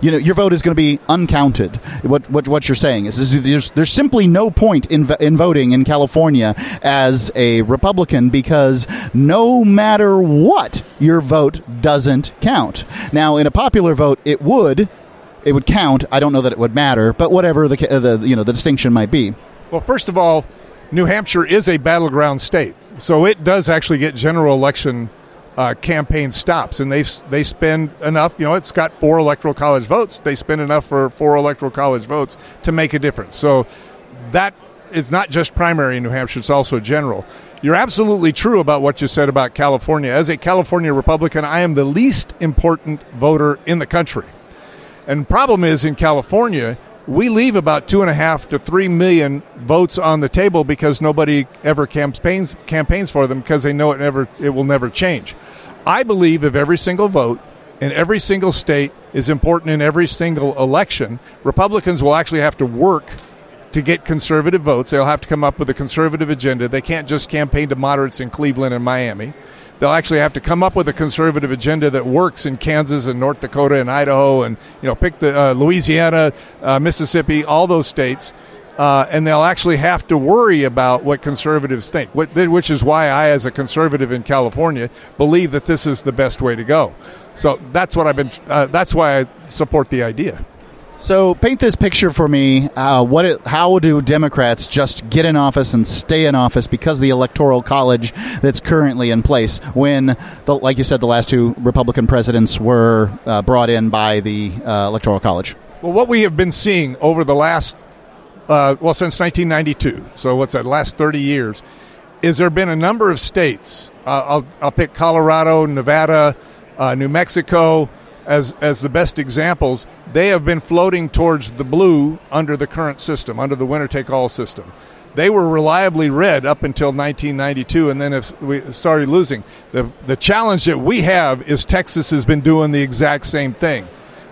You know, your vote is going to be uncounted. What what what you're saying is, is there's there's simply no point in in voting in California as a Republican, because no matter what, your vote doesn't count. Now, in a popular vote, it would it would count. I don't know that it would matter, but whatever the the you know the distinction might be. Well, first of all, New Hampshire is a battleground state, so it does actually get general election Uh, campaign stops, and they they spend enough. You know, it's got four electoral college votes. They spend enough for four electoral college votes to make a difference. So that is not just primary in New Hampshire; it's also general. You're absolutely true about what you said about California. As a California Republican, I am the least important voter in the country. And problem is, in California, we leave about two and a half to three million votes on the table because nobody ever campaigns campaigns for them, because they know it never it will never change. I believe if every single vote in every single state is important in every single election, Republicans will actually have to work to get conservative votes. They'll have to come up with a conservative agenda. They can't just campaign to moderates in Cleveland and Miami. They'll actually have to come up with a conservative agenda that works in Kansas and North Dakota and Idaho and, you know, pick the uh, Louisiana, uh, Mississippi, all those states. Uh, and they'll actually have to worry about what conservatives think, what, which is why I, as a conservative in California, believe that this is the best way to go. So that's what I've been. Uh, that's why I support the idea. So paint this picture for me. Uh, what? It, how do Democrats just get in office and stay in office because of the electoral college that's currently in place, when, the, like you said, the last two Republican presidents were uh, brought in by the uh, electoral college? Well, what we have been seeing over the last, uh, well, since nineteen ninety-two, so what's that, last thirty years, is there have been a number of states. Uh, I'll, I'll pick Colorado, Nevada, uh, New Mexico, as as the best examples. They have been floating towards the blue under the current system, under the winner-take-all system. They were reliably red up until nineteen ninety-two, and then if we started losing. The the challenge that we have is Texas has been doing the exact same thing.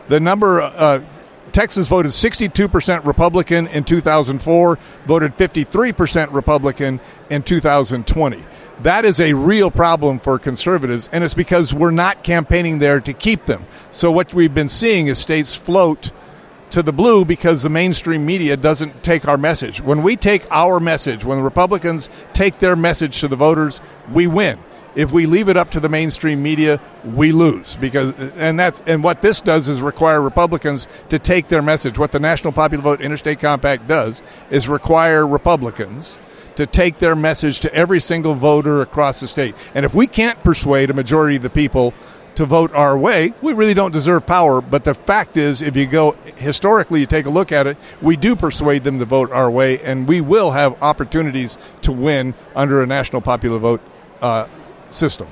The number, uh, Texas voted sixty-two percent Republican in two thousand four, voted fifty-three percent Republican in two thousand twenty. That is a real problem for conservatives, and it's because we're not campaigning there to keep them. So what we've been seeing is states float to the blue because the mainstream media doesn't take our message. When we take our message, when the Republicans take their message to the voters, we win. If we leave it up to the mainstream media, we lose. Because and that's and what this does is require Republicans to take their message. What the National Popular Vote Interstate Compact does is require Republicans to take their message to every single voter across the state. And if we can't persuade a majority of the people to vote our way, we really don't deserve power. But the fact is, if you go historically, you take a look at it, we do persuade them to vote our way, and we will have opportunities to win under a national popular vote uh, system.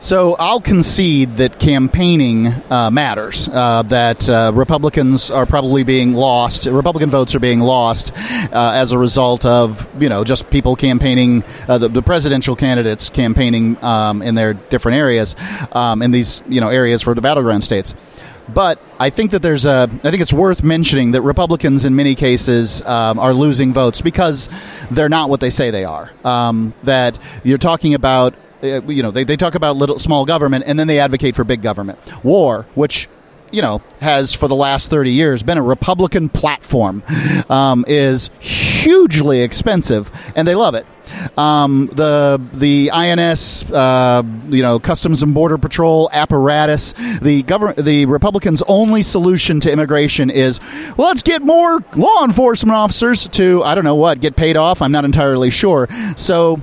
So I'll concede that campaigning uh, matters, uh, that uh, Republicans are probably being lost, Republican votes are being lost uh, as a result of, you know, just people campaigning, uh, the, the presidential candidates campaigning um, in their different areas, um, in these, you know, areas for the battleground states. But I think that there's a, I think it's worth mentioning that Republicans in many cases um, are losing votes because they're not what they say they are, um, that you're talking about. Uh, you know, they, they talk about little small government, and then they advocate for big government. War, which, you know, has for the last thirty years been a Republican platform, um, is hugely expensive, and they love it. Um, the the I N S, uh, you know, Customs and Border Patrol apparatus, the government, the Republicans' only solution to immigration is, well, let's get more law enforcement officers to, I don't know what, get paid off. I'm not entirely sure. So,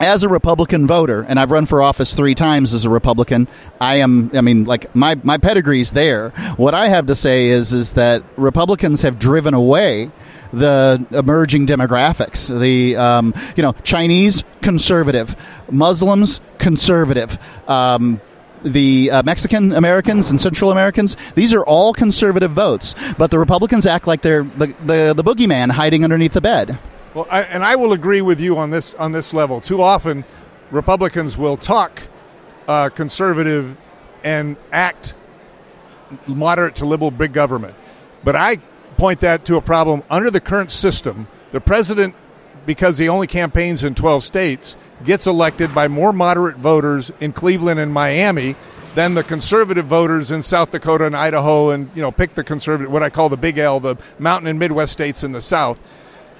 as a Republican voter, and I've run for office three times as a Republican, I am, I mean, like, my, my pedigree's there. What I have to say is, is that Republicans have driven away the emerging demographics, the, um, you know, Chinese, conservative, Muslims, conservative, um, the uh, Mexican Americans and Central Americans, these are all conservative votes. But the Republicans act like they're the, the, the boogeyman hiding underneath the bed. Well, I, and I will agree with you on this on this level. Too often, Republicans will talk uh, conservative and act moderate to liberal big government. But I point that to a problem under the current system. The president, because he only campaigns in twelve states, gets elected by more moderate voters in Cleveland and Miami than the conservative voters in South Dakota and Idaho, and, you know, pick the conservative, what I call the Big L, the mountain and Midwest states in the South.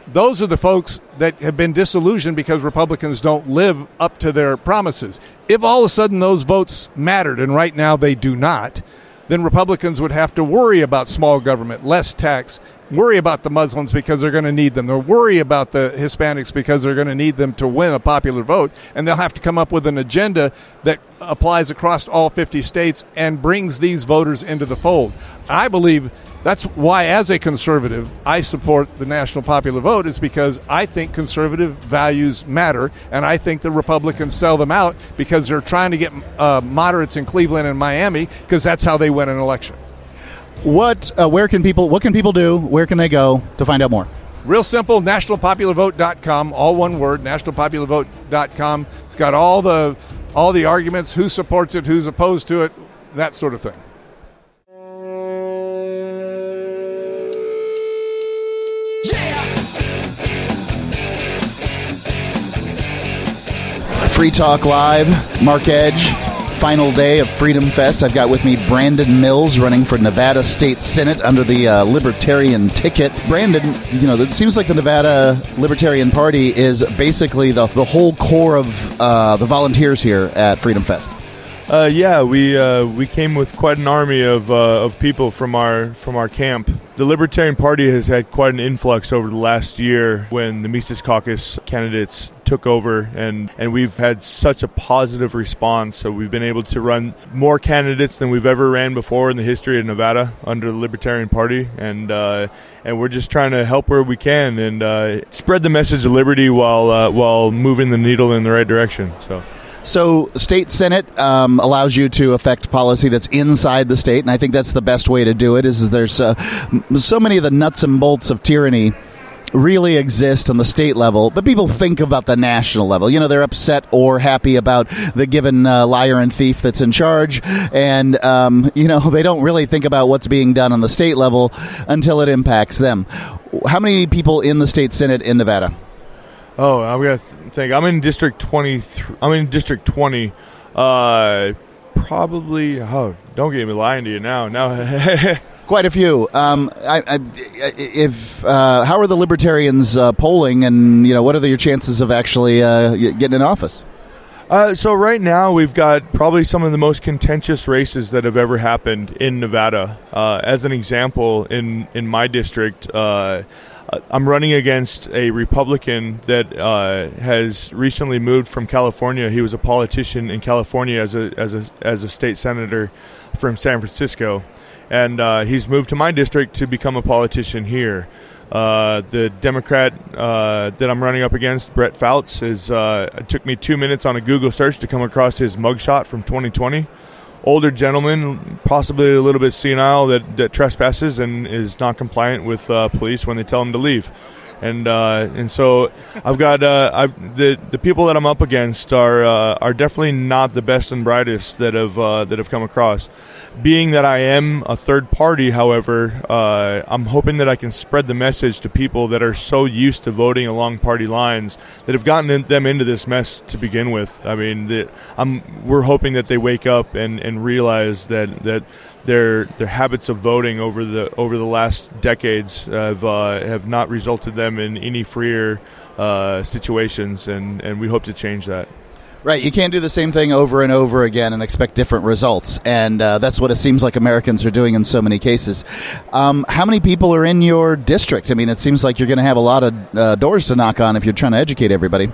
Those are the folks that have been disillusioned because Republicans don't live up to their promises. If all of a sudden those votes mattered, and right now they do not, then Republicans would have to worry about small government, less tax, worry about the Muslims because they're going to need them. They'll worry about the Hispanics because they're going to need them to win a popular vote. And they'll have to come up with an agenda that applies across all fifty states and brings these voters into the fold. I believe that's why, as a conservative, I support the National Popular Vote, is because I think conservative values matter, and I think the Republicans sell them out because they're trying to get uh, moderates in Cleveland and Miami because that's how they win an election. What, uh, where can people, what can people do? Where can they go to find out more? Real simple, national popular vote dot com, all one word, national popular vote dot com. It's got all the, all the arguments, who supports it, who's opposed to it, that sort of thing. Yeah! Free Talk Live, Mark Edge. Final day of Freedom Fest. I've got with me Brandon Mills, running for Nevada State Senate under the uh, Libertarian ticket. Brandon, you know, it seems like the Nevada Libertarian Party is basically the, the whole core of uh, the volunteers here at Freedom Fest. Uh, yeah, we uh, we came with quite an army of uh, of people from our from our camp. The Libertarian Party has had quite an influx over the last year when the Mises Caucus candidates took over, and, and we've had such a positive response. So we've been able to run more candidates than we've ever ran before in the history of Nevada under the Libertarian Party, and uh, and we're just trying to help where we can and uh, spread the message of liberty while uh, while moving the needle in the right direction. So. So state senate um, allows you to affect policy that's inside the state, and I think that's the best way to do it. Is, is there's uh, so many of the nuts and bolts of tyranny really exist on the state level, but people think about the national level. You know, they're upset or happy about the given uh, liar and thief that's in charge, and um, you know, they don't really think about what's being done on the state level until it impacts them. How many people in the state senate in Nevada? Oh, I'm gonna th- think. I'm in District twenty-three. I'm in District twenty. Uh, probably. Oh, don't get me lying to you now. Now, quite a few. Um, I, I, if uh, how are the Libertarians uh, polling, and you know, what are the, your chances of actually uh, getting in office? Uh, so right now we've got probably some of the most contentious races that have ever happened in Nevada. Uh, as an example, in in my district. Uh, I'm running against a Republican that uh, has recently moved from California. He was a politician in California as a as a as a state senator from San Francisco, and uh, he's moved to my district to become a politician here. Uh, the Democrat uh, that I'm running up against, Brett Fouts, is. Uh, it took me two minutes on a Google search to come across his mugshot from twenty twenty. Older gentleman, possibly a little bit senile, that, that trespasses and is not compliant with uh, police when they tell him to leave, and uh, and so I've got uh, I've, the the people that I'm up against are uh, are definitely not the best and brightest that have uh, that have come across. Being that I am a third party, however, uh, I'm hoping that I can spread the message to people that are so used to voting along party lines that have gotten in, them into this mess to begin with. I mean, the, I'm, we're hoping that they wake up and, and realize that, that their their habits of voting over the over the last decades have uh, have not resulted them in any freer uh, situations, and, and we hope to change that. Right, you can't do the same thing over and over again and expect different results, and uh, that's what it seems like Americans are doing in so many cases. Um, how many people are in your district? I mean, it seems like you're going to have a lot of uh, doors to knock on if you're trying to educate everybody.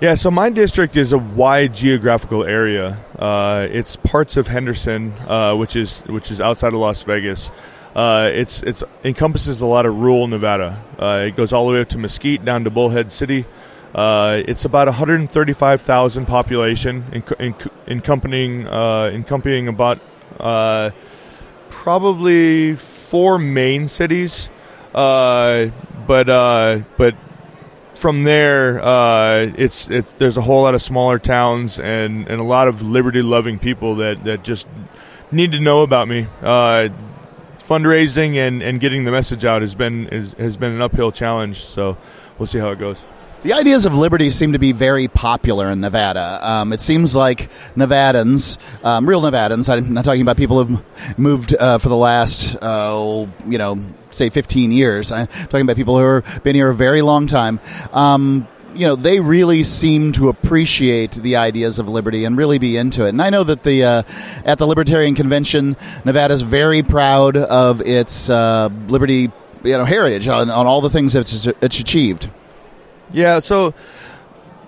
Yeah, so my district is a wide geographical area. Uh, it's parts of Henderson, uh, which is which is outside of Las Vegas. Uh, it's it's encompasses a lot of rural Nevada. Uh, it goes all the way up to Mesquite, down to Bullhead City. Uh, it's about one hundred thirty-five thousand population, enc- enc- encompassing, uh, encompassing about uh, probably four main cities. Uh, but uh, but from there, uh, it's it's there's a whole lot of smaller towns and, and a lot of liberty-loving people that, that just need to know about me. Uh, fundraising and, and getting the message out has been is, has been an uphill challenge. So we'll see how it goes. The ideas of liberty seem to be very popular in Nevada. Um, it seems like Nevadans, um, real Nevadans, I'm not talking about people who've moved uh, for the last, uh, you know, say fifteen years. I'm talking about people who have been here a very long time. Um, you know, they really seem to appreciate the ideas of liberty and really be into it. And I know that the uh, at the Libertarian Convention, Nevada's very proud of its uh, liberty, you know, heritage on, on all the things that it's, it's achieved. Yeah, so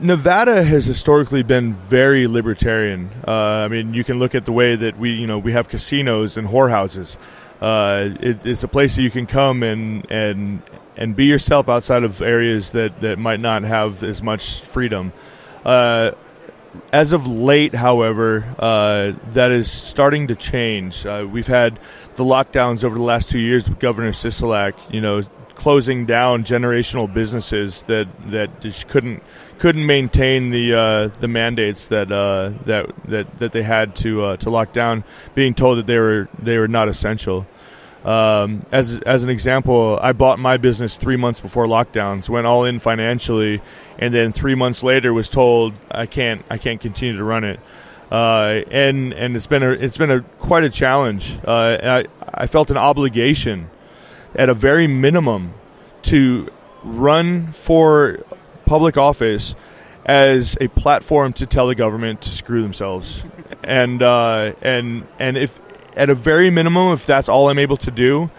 Nevada has historically been very libertarian. Uh, I mean, you can look at the way that we, you know, we have casinos and whorehouses. Uh, it, it's a place that you can come and and and be yourself outside of areas that, that might not have as much freedom. Uh, as of late, however, uh, that is starting to change. Uh, we've had the lockdowns over the last two years with Governor Sisolak, you know, closing down generational businesses that, that just couldn't couldn't maintain the uh, the mandates that uh, that that that they had to uh, to lock down, being told that they were they were not essential. Um, as as an example, I bought my business three months before lockdowns, went all in financially, and then three months later was told I can't I can't continue to run it. Uh, and and it's been a it's been a quite a challenge. Uh, and I I felt an obligation, at a very minimum, to run for public office as a platform to tell the government to screw themselves. And uh, and and if at a very minimum, if that's all I'm able to do,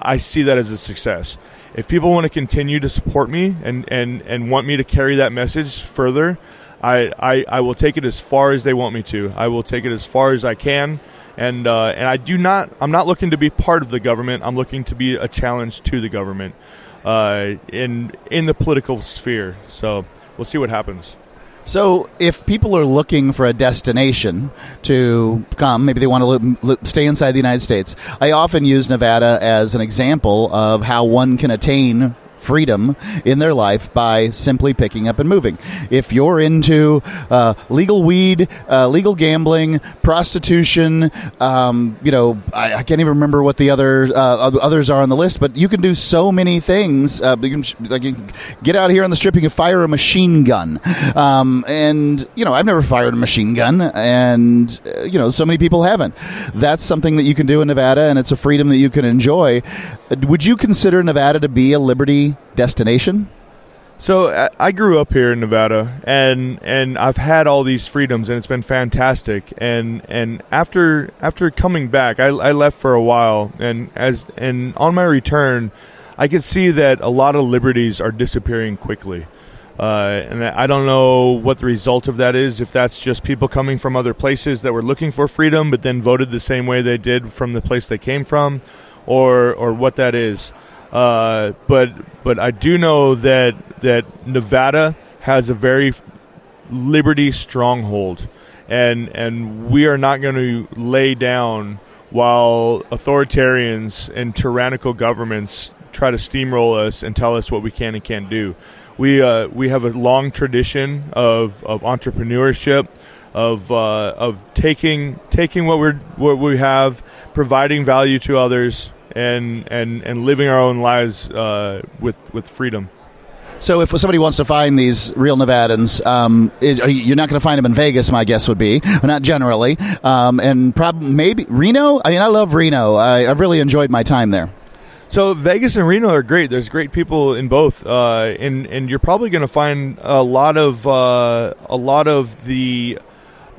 I see that as a success. If people want to continue to support me and, and, and want me to carry that message further, I, I, I will take it as far as they want me to. I will take it as far as I can. And uh, and I do not. I'm not looking to be part of the government. I'm looking to be a challenge to the government, uh, in in the political sphere. So we'll see what happens. So if people are looking for a destination to come, maybe they want to lo- lo- stay inside the United States. I often use Nevada as an example of how one can attain freedom in their life by simply picking up and moving. If you're into uh, legal weed, uh, legal gambling, prostitution, um, you know, I, I can't even remember what the other uh, others are on the list, but you can do so many things. Uh, you can, like, you can get out here on the strip, you can fire a machine gun. Um, and, you know, I've never fired a machine gun, and, uh, you know, so many people haven't. That's something that you can do in Nevada, and it's a freedom that you can enjoy. Would you consider Nevada to be a liberty destination? So I grew up here in Nevada, and and I've had all these freedoms, and it's been fantastic. And and after after coming back, I, I left for a while, and as and on my return, I could see that a lot of liberties are disappearing quickly. Uh, and I don't know what the result of that is, if that's just people coming from other places that were looking for freedom, but then voted the same way they did from the place they came from, or or what that is. Uh, but but I do know that that Nevada has a very liberty stronghold, and and we are not going to lay down while authoritarians and tyrannical governments try to steamroll us and tell us what we can and can't do. We uh, we have a long tradition of, of entrepreneurship, of uh, of taking taking what we're what we have, providing value to others, and and and living our own lives uh with with freedom. So if somebody wants to find these real Nevadans, um is, are you, you're not going to find them in Vegas, my guess would be, not generally, um and probably maybe Reno. I mean, I love Reno. I, I really enjoyed my time there. So Vegas and Reno are great. There's great people in both, uh and and you're probably going to find a lot of uh a lot of the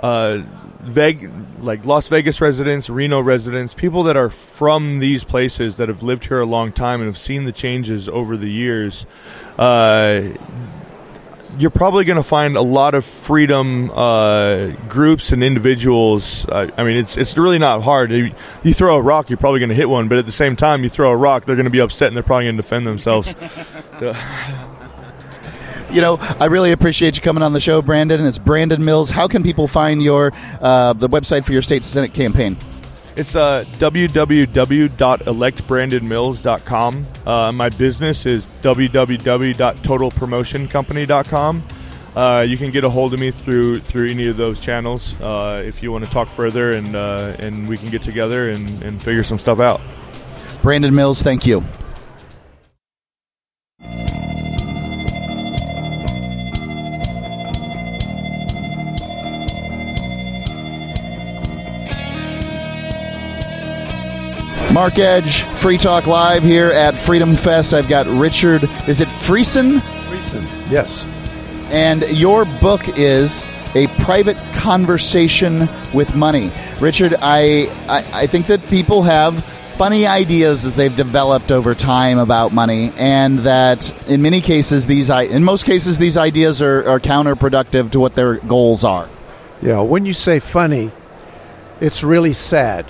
uh Vegas, like Las Vegas residents, Reno residents, people that are from these places that have lived here a long time and have seen the changes over the years. Uh, you're probably going to find a lot of freedom uh, groups and individuals. Uh, I mean, it's it's really not hard. You, you throw a rock, you're probably going to hit one, but at the same time, you throw a rock, they're going to be upset and they're probably going to defend themselves. you know, I really appreciate you coming on the show, Brandon. And it's Brandon Mills. How can people find your uh, the website for your state Senate campaign? It's uh, w w w dot elect brandon mills dot com. Uh, my business is w w w dot total promotion company dot com. Uh, you can get a hold of me through through any of those channels uh, if you want to talk further, and uh, and we can get together and, and figure some stuff out. Brandon Mills, thank you. Mark Edge, Free Talk Live here at Freedom Fest. I've got Richard, is it Friesen? Friesen, yes. And your book is A Private Conversation with Money. Richard, I, I, I think that people have funny ideas that they've developed over time about money, and that in many cases, these in most cases, these ideas are, are counterproductive to what their goals are. Yeah, when you say funny, it's really sad,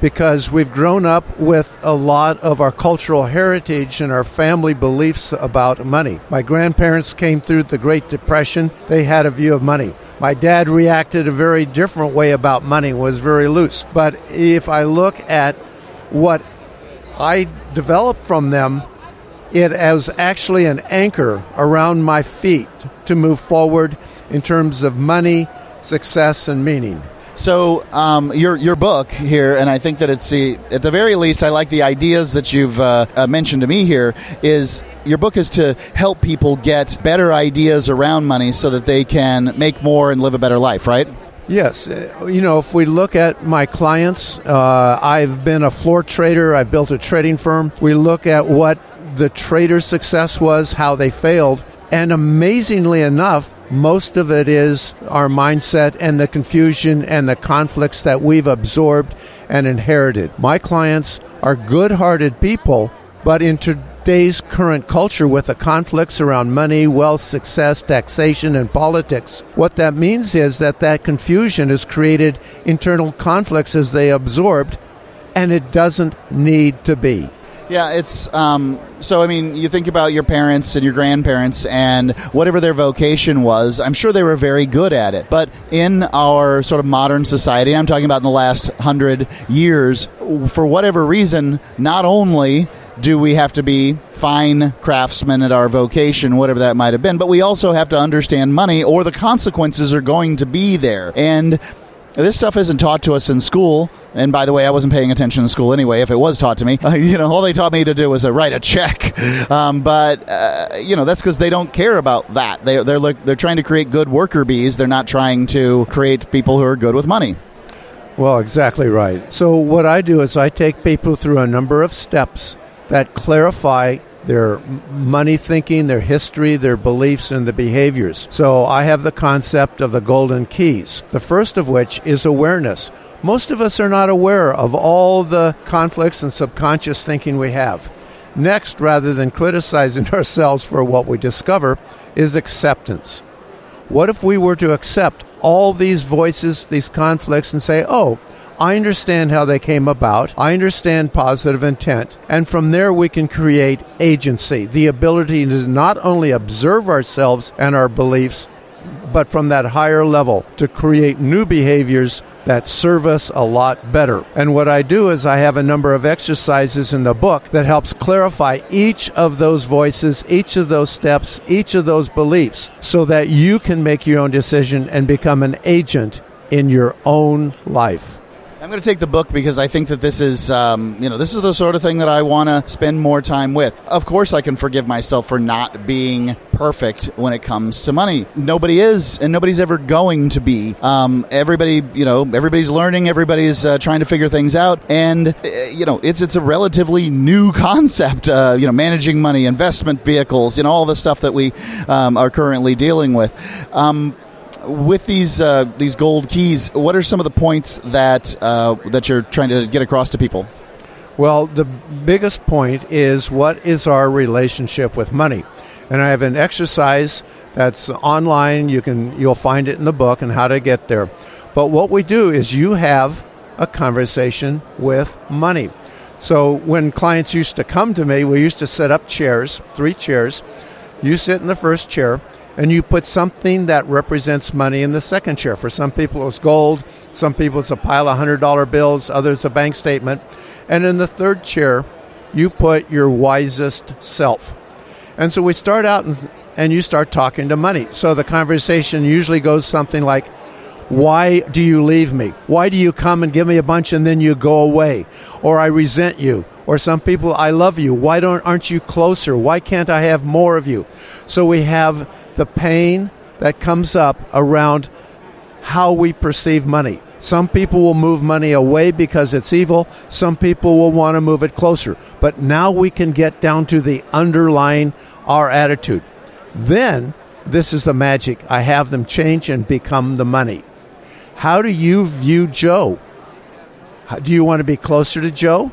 because we've grown up with a lot of our cultural heritage and our family beliefs about money. My grandparents came through the Great Depression. They had a view of money. My dad reacted a very different way about money, was very loose. But if I look at what I developed from them, it was actually an anchor around my feet to move forward in terms of money, success, and meaning. So um, your your book here, and I think that it's the, at the very least, I like the ideas that you've uh, uh, mentioned to me here, is your book is to help people get better ideas around money so that they can make more and live a better life, right? Yes. You know, if we look at my clients, uh, I've been a floor trader. I've built a trading firm. We look at what the trader's success was, how they failed. And amazingly enough, most of it is our mindset and the confusion and the conflicts that we've absorbed and inherited. My clients are good-hearted people, but in today's current culture with the conflicts around money, wealth, success, taxation, and politics, what that means is that that confusion has created internal conflicts as they absorbed, and it doesn't need to be. Yeah, it's, um, so, I mean, you think about your parents and your grandparents and whatever their vocation was, I'm sure they were very good at it. But in our sort of modern society, I'm talking about in the last hundred years, for whatever reason, not only do we have to be fine craftsmen at our vocation, whatever that might have been, but we also have to understand money, or the consequences are going to be there. And this stuff isn't taught to us in school. And by the way, I wasn't paying attention in school anyway, if it was taught to me. Uh, you know, all they taught me to do was uh, write a check. Um, but, uh, you know, that's because they don't care about that. They, they're like, they're trying to create good worker bees. They're not trying to create people who are good with money. Well, exactly right. So what I do is I take people through a number of steps that clarify their money thinking, their history, their beliefs, and the behaviors. So I have the concept of the golden keys, the first of which is awareness. Most of us are not aware of all the conflicts and subconscious thinking we have. Next, rather than criticizing ourselves for what we discover, is acceptance. What if we were to accept all these voices, these conflicts, and say, oh, I understand how they came about. I understand positive intent. And from there, we can create agency, the ability to not only observe ourselves and our beliefs, but from that higher level to create new behaviors that serve us a lot better. And what I do is I have a number of exercises in the book that helps clarify each of those voices, each of those steps, each of those beliefs, so that you can make your own decision and become an agent in your own life. I'm going to take the book because I think that this is, um, you know, this is the sort of thing that I want to spend more time with. Of course, I can forgive myself for not being perfect when it comes to money. Nobody is, and nobody's ever going to be. Um, everybody, you know, everybody's learning, everybody's uh, trying to figure things out, and uh, you know, it's it's a relatively new concept. Uh, you know, managing money, investment vehicles, and all the stuff that we um, are currently dealing with. Um, With these uh, these gold keys, what are some of the points that uh, that you're trying to get across to people? Well, the biggest point is, what is our relationship with money? And I have an exercise that's online. You can you'll find it in the book and how to get there. But what we do is you have a conversation with money. So when clients used to come to me, we used to set up chairs, three chairs. you sit in the first chair and you put something that represents money in the second chair. For some people it's gold, some people it's a pile of one hundred dollar bills, others a bank statement. And in the third chair, you put your wisest self. And so we start out and, and you start talking to money. So the conversation usually goes something like, why do you leave me? Why do you come and give me a bunch and then you go away? Or I resent you. Or some people, I love you. Why don't aren't you closer? Why can't I have more of you? So we have the pain that comes up around how we perceive money. Some people will move money away because it's evil. Some people will want to move it closer. But now we can get down to the underlying our attitude. Then, this is the magic. I have them change and become the money. How do you view Joe? How, do you want to be closer to Joe?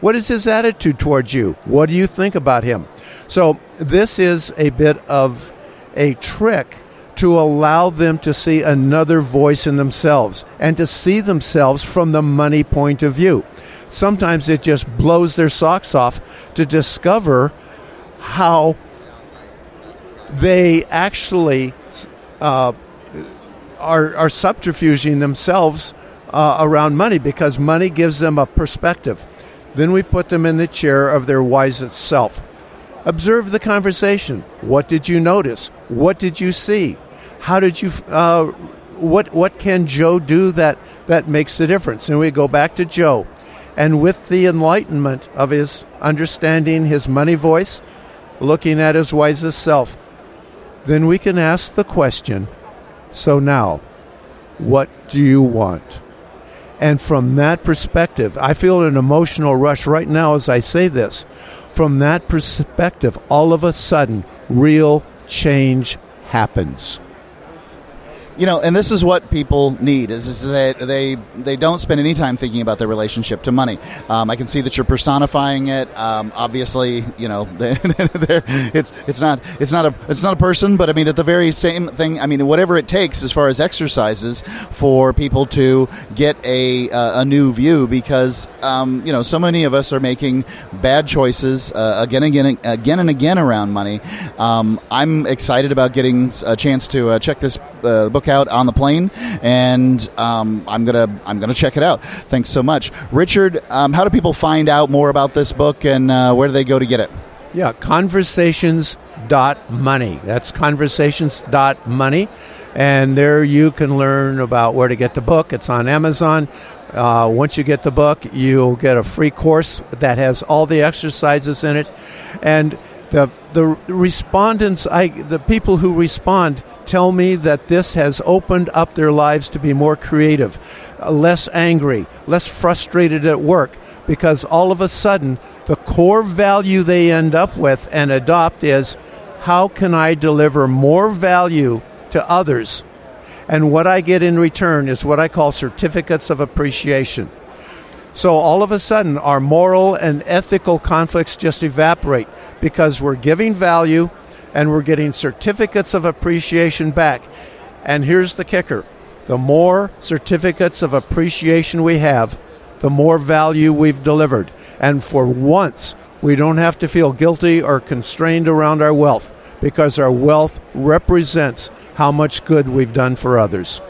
What is his attitude towards you? What do you think about him? So this is a bit of a trick to allow them to see another voice in themselves and to see themselves from the money point of view. Sometimes it just blows their socks off to discover how they actually uh, are, are subterfuging themselves uh, around money, because money gives them a perspective. Then we put them in the chair of their wisest self. Observe the conversation. What did you notice? What did you see? How did you? Uh, what what can Joe do that that makes the difference? And we go back to Joe, and with the enlightenment of his understanding, his money voice, looking at his wisest self, then we can ask the question. So now, what do you want? And from that perspective, I feel an emotional rush right now as I say this. From that perspective, all of a sudden, real change happens. You know, and this is what people need, is, is that they they don't spend any time thinking about their relationship to money. Um, I can see that you're personifying it. Um, obviously, you know, they're, they're, it's it's not it's not a it's not a person, but I mean, at the very same thing. I mean, whatever it takes as far as exercises for people to get a uh, a new view, because um, you know, so many of us are making bad choices uh, again and again again and again around money. Um, I'm excited about getting a chance to uh, check this uh, book out on the plane, and um, I'm gonna I'm gonna check it out. Thanks so much, Richard. Um, how do people find out more about this book, and uh, where do they go to get it? Yeah, conversations dot money. That's conversations dot money, and there you can learn about where to get the book. It's on Amazon. Uh, once you get the book, you'll get a free course that has all the exercises in it, and the the respondents, I the people who respond, tell me that this has opened up their lives to be more creative, less angry, less frustrated at work, because all of a sudden the core value they end up with and adopt is, how can I deliver more value to others? And what I get in return is what I call certificates of appreciation. So all of a sudden our moral and ethical conflicts just evaporate, because we're giving value and we're getting certificates of appreciation back. And here's the kicker. The more certificates of appreciation we have, the more value we've delivered. And for once, we don't have to feel guilty or constrained around our wealth, because our wealth represents how much good we've done for others.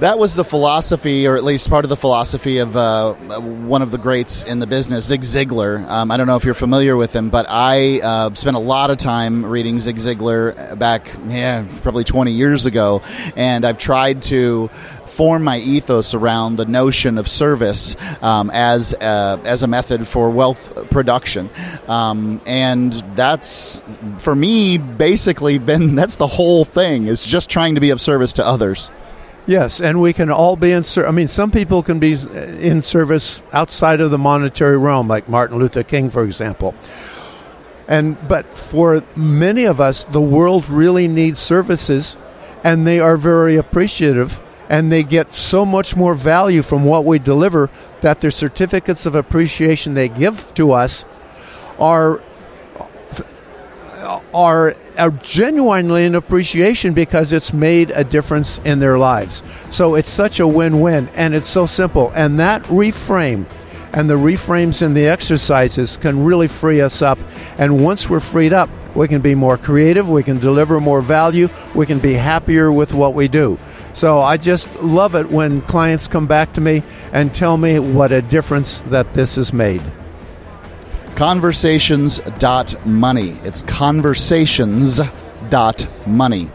That was the philosophy, or at least part of the philosophy of uh, one of the greats in the business, Zig Ziglar. Um, I don't know if you're familiar with him, but I uh, spent a lot of time reading Zig Ziglar back, yeah, probably twenty years ago, and I've tried to form my ethos around the notion of service um, as uh, as a method for wealth production, um, and that's for me basically been that's the whole thing, is just trying to be of service to others. Yes, and we can all be in service. I mean, some people can be in service outside of the monetary realm, like Martin Luther King, for example. And but for many of us, the world really needs services, and they are very appreciative, and they get so much more value from what we deliver that their certificates of appreciation they give to us are are are genuinely an appreciation, because it's made a difference in their lives. So it's such a win-win, and it's so simple. And that reframe and the reframes in the exercises can really free us up. And once we're freed up, we can be more creative, we can deliver more value, we can be happier with what we do. So I just love it when clients come back to me and tell me what a difference that this has made. Conversations dot money. It's conversations dot money.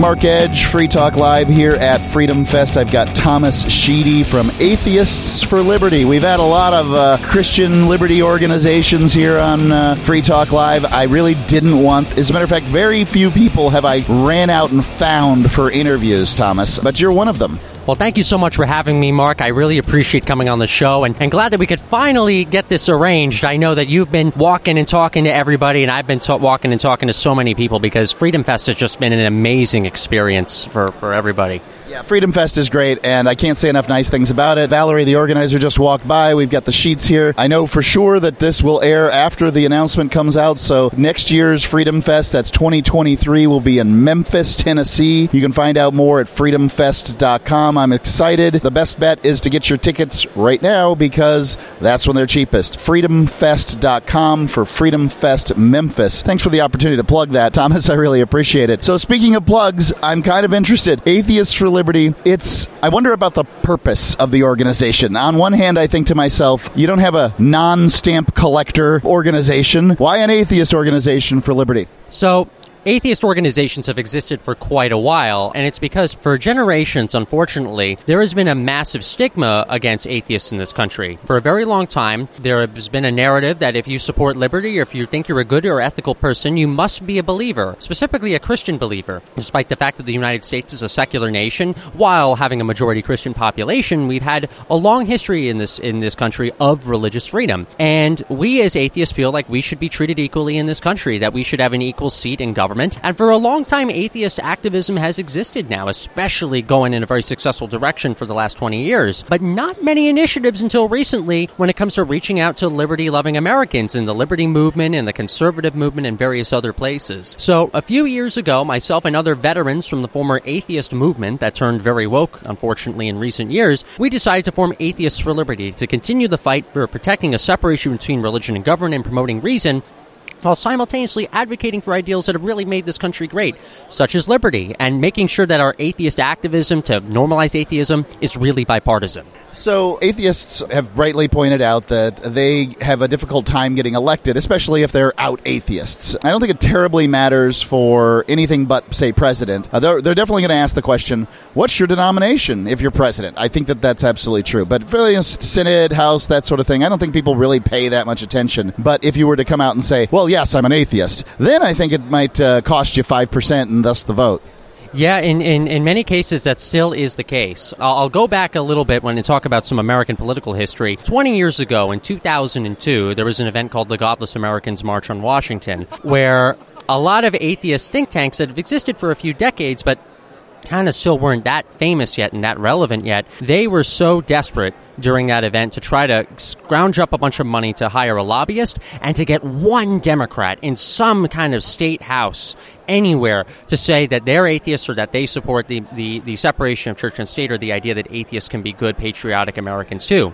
Mark Edge, Free Talk Live here at Freedom Fest. I've got Thomas Sheedy from Atheists for Liberty. We've had a lot of uh, Christian liberty organizations here on uh, Free Talk Live. I really didn't want... As a matter of fact, very few people have I ran out and found for interviews, Thomas, but you're one of them. Well, thank you so much for having me, Mark. I really appreciate coming on the show, and, and glad that we could finally get this arranged. I know that you've been walking and talking to everybody, and I've been ta- walking and talking to so many people, because Freedom Fest has just been an amazing experience for, for everybody. Yeah, Freedom Fest is great, and I can't say enough nice things about it. Valerie, the organizer, just walked by. We've got the sheets here. I know for sure that this will air after the announcement comes out, so next year's Freedom Fest, that's twenty twenty-three, will be in Memphis, Tennessee. You can find out more at freedom fest dot com. I'm excited. The best bet is to get your tickets right now, because that's when they're cheapest. freedom fest dot com for Freedom Fest Memphis. Thanks for the opportunity to plug that, Thomas. I really appreciate it. So speaking of plugs, I'm kind of interested. Atheists for Liberty. It's, I wonder about the purpose of the organization. On one hand, I think to myself, you don't have a non-stamp collector organization. Why an atheist organization for liberty? So... Atheist organizations have existed for quite a while, and it's because for generations, unfortunately, there has been a massive stigma against atheists in this country. For a very long time, there has been a narrative that if you support liberty, or if you think you're a good or ethical person, you must be a believer, specifically a Christian believer. Despite the fact that the United States is a secular nation, while having a majority Christian population, we've had a long history in this in this country of religious freedom. And we as atheists feel like we should be treated equally in this country, that we should have an equal seat in government. And for a long time, atheist activism has existed now, especially going in a very successful direction for the last twenty years. But not many initiatives until recently when it comes to reaching out to liberty-loving Americans in the liberty movement and the conservative movement and various other places. So a few years ago, myself and other veterans from the former atheist movement that turned very woke, unfortunately, in recent years, we decided to form Atheists for Liberty to continue the fight for protecting a separation between religion and government and promoting reason, while simultaneously advocating for ideals that have really made this country great, such as liberty, and making sure that our atheist activism to normalize atheism is really bipartisan. So atheists have rightly pointed out that they have a difficult time getting elected, especially if they're out atheists. I don't think it terribly matters for anything but, say, president. Uh, they're, they're definitely going to ask the question, what's your denomination if you're president? I think that that's absolutely true. But for the Senate, House, that sort of thing, I don't think people really pay that much attention. But if you were to come out and say, well, yes, I'm an atheist, then I think it might uh, cost you five percent and thus the vote. Yeah, in, in, in many cases, that still is the case. I'll, I'll go back a little bit when I talk about some American political history. twenty years ago, in two thousand two, there was an event called the Godless Americans March on Washington, where a lot of atheist think tanks that have existed for a few decades, but kind of still weren't that famous yet and that relevant yet, they were so desperate during that event to try to scrounge up a bunch of money to hire a lobbyist and to get one Democrat in some kind of state house anywhere to say that they're atheists or that they support the, the, the separation of church and state, or the idea that atheists can be good, patriotic Americans too.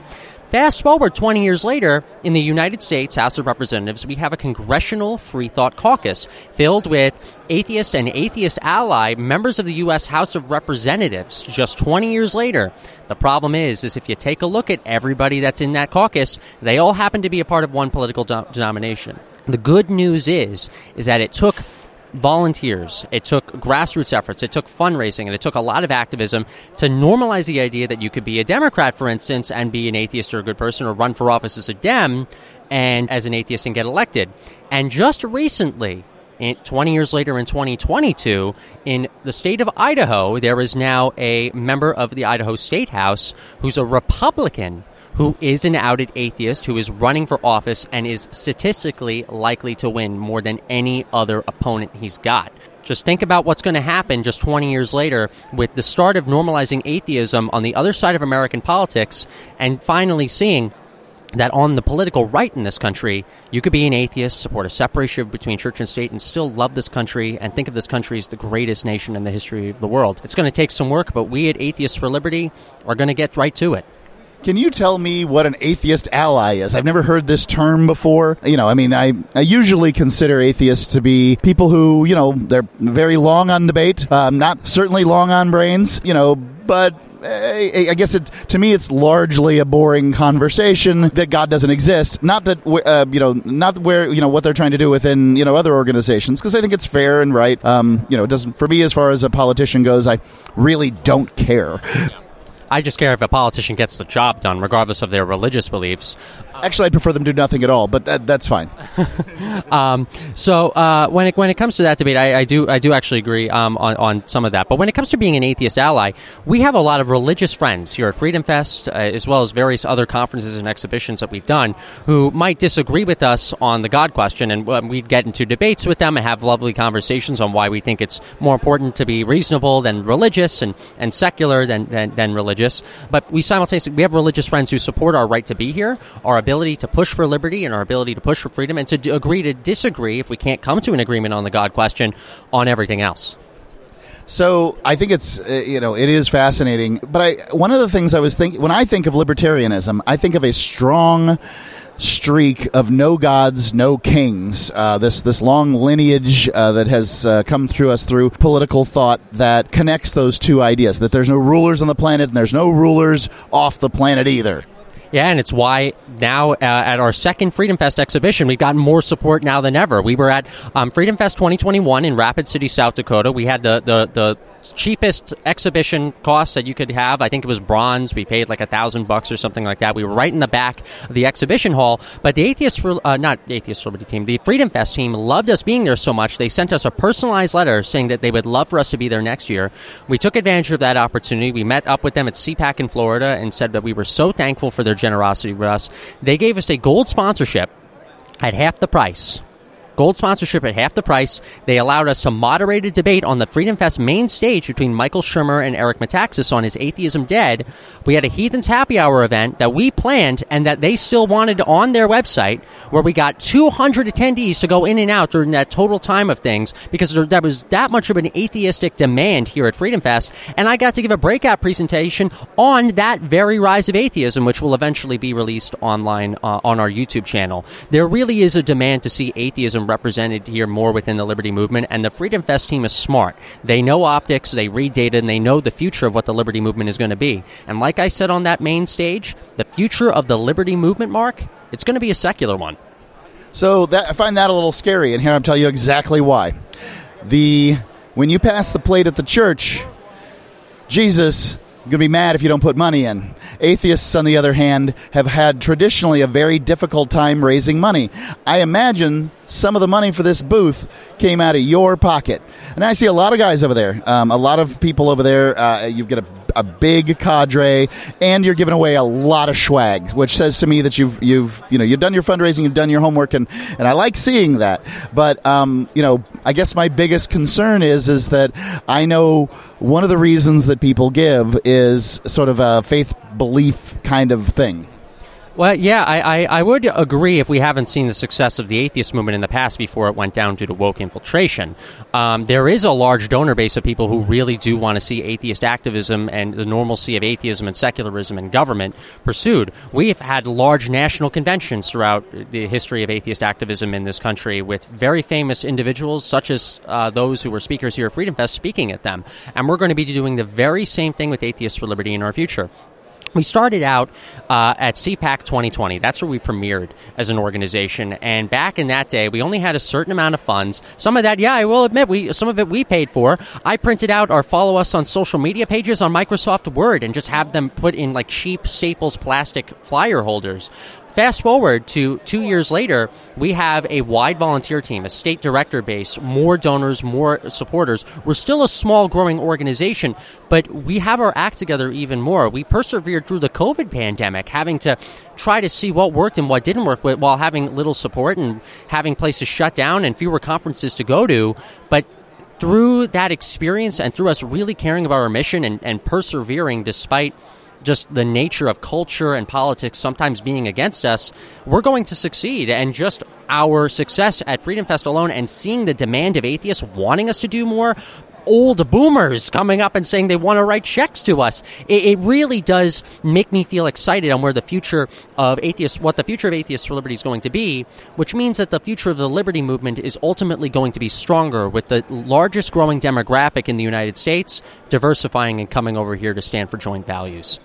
Fast forward twenty years later, in the United States House of Representatives, we have a Congressional Free Thought Caucus filled with atheist and atheist ally members of the U S House of Representatives just twenty years later. The problem is, is if you take a look at everybody that's in that caucus, they all happen to be a part of one political de- denomination. The good news is, is that it took volunteers, it took grassroots efforts, it took fundraising, and it took a lot of activism to normalize the idea that you could be a Democrat, for instance, and be an atheist or a good person, or run for office as a Dem and as an atheist and get elected. And just recently, twenty years later in twenty twenty-two, in the state of Idaho, there is now a member of the Idaho State House who's a Republican, who is an outed atheist, who is running for office and is statistically likely to win more than any other opponent he's got. Just think about what's going to happen just twenty years later with the start of normalizing atheism on the other side of American politics, and finally seeing that on the political right in this country, you could be an atheist, support a separation between church and state, and still love this country and think of this country as the greatest nation in the history of the world. It's going to take some work, but we at Atheists for Liberty are going to get right to it. Can you tell me what an atheist ally is? I've never heard this term before. You know, I mean, I, I usually consider atheists to be people who, you know, they're very long on debate, um, not certainly long on brains, you know, but I guess it, to me, it's largely a boring conversation that God doesn't exist. Not that, uh, you know, not where, you know, what they're trying to do within, you know, other organizations, because I think it's fair and right. Um, you know, it doesn't, for me, as far as a politician goes, I really don't care. Yeah. I just care if a politician gets the job done, regardless of their religious beliefs. Actually, I'd prefer them do nothing at all, but that, that's fine. um, so uh, when it when it comes to that debate, I, I do I do actually agree um, on on some of that. But when it comes to being an atheist ally, we have a lot of religious friends here at Freedom Fest, uh, as well as various other conferences and exhibitions that we've done, who might disagree with us on the God question, and um, we'd get into debates with them and have lovely conversations on why we think it's more important to be reasonable than religious, and and secular than than, than religious. But we simultaneously, we have religious friends who support our right to be here, our ability to push for liberty and our ability to push for freedom, and to d- agree to disagree if we can't come to an agreement on the God question on everything else. So I think it's, uh, you know, it is fascinating. But I, one of the things I was thinking, when I think of libertarianism, I think of a strong streak of no gods, no kings, uh, this this long lineage uh, that has uh, come through us through political thought that connects those two ideas, that there's no rulers on the planet and there's no rulers off the planet either. Yeah, and it's why now uh, at our second Freedom Fest exhibition, we've gotten more support now than ever. We were at um, Freedom Fest twenty twenty-one in Rapid City, South Dakota. We had the the, the cheapest exhibition cost that you could have. I think it was bronze. We paid like a thousand bucks or something like that. We were right in the back of the exhibition hall. But the Atheist, uh, not Atheist Liberty team, the Freedom Fest team loved us being there so much. They sent us a personalized letter saying that they would love for us to be there next year. We took advantage of that opportunity. We met up with them at C PAC in Florida and said that we were so thankful for their generosity with us. They gave us a gold sponsorship at half the price. Gold sponsorship at half the price. They allowed us to moderate a debate on the Freedom Fest main stage between Michael Shermer and Eric Metaxas on his Atheism Dead. We had a Heathens Happy Hour event that we planned and that they still wanted on their website, where we got two hundred attendees to go in and out during that total time of things, because there, there was that much of an atheistic demand here at Freedom Fest. And I got to give a breakout presentation on that very rise of atheism, which will eventually be released online uh, on our YouTube channel. There really is a demand to see atheism represented here more within the liberty movement, and the Freedom Fest team is smart. They know optics, they read data, and they know the future of what the liberty movement is going to be. And like I said on that main stage, the future of the liberty movement, Mark, it's going to be a secular one. So that, I find that a little scary, and here I'll tell you exactly why. The when you pass the plate at the church, Jesus going to be mad if you don't put money in. Atheists, on the other hand, have had traditionally a very difficult time raising money. I imagine some of the money for this booth came out of your pocket. And I see a lot of guys over there, um, a lot of people over there. Uh, you've got a, a big cadre, and you're giving away a lot of swag, which says to me that you've you've you know you've done your fundraising, you've done your homework, and, and I like seeing that. But um, you know, I guess my biggest concern is is that I know one of the reasons that people give is sort of a faith belief kind of thing. Well, yeah, I, I, I would agree if we haven't seen the success of the atheist movement in the past before it went down due to woke infiltration. Um, there is a large donor base of people who really do want to see atheist activism and the normalcy of atheism and secularism in government pursued. We have had large national conventions throughout the history of atheist activism in this country with very famous individuals such as uh, those who were speakers here at Freedom Fest speaking at them. And we're going to be doing the very same thing with Atheists for Liberty in our future. We started out uh, at C PAC twenty twenty. That's where we premiered as an organization. And back in that day, we only had a certain amount of funds. Some of that, yeah, I will admit, we some of it we paid for. I printed out our follow us on social media pages on Microsoft Word and just have them put in like cheap Staples plastic flyer holders. Fast forward to two years later, we have a wide volunteer team, a state director base, more donors, more supporters. We're still a small growing organization, but we have our act together even more. We persevered through the COVID pandemic, having to try to see what worked and what didn't work while having little support and having places shut down and fewer conferences to go to. But through that experience and through us really caring about our mission and, and persevering despite just the nature of culture and politics sometimes being against us, we're going to succeed. And just our success at Freedom Fest alone and seeing the demand of atheists wanting us to do more, old boomers coming up and saying they want to write checks to us. It, it really does make me feel excited on where the future of atheists, what the future of Atheists for Liberty is going to be, which means that the future of the liberty movement is ultimately going to be stronger with the largest growing demographic in the United States diversifying and coming over here to stand for joint values.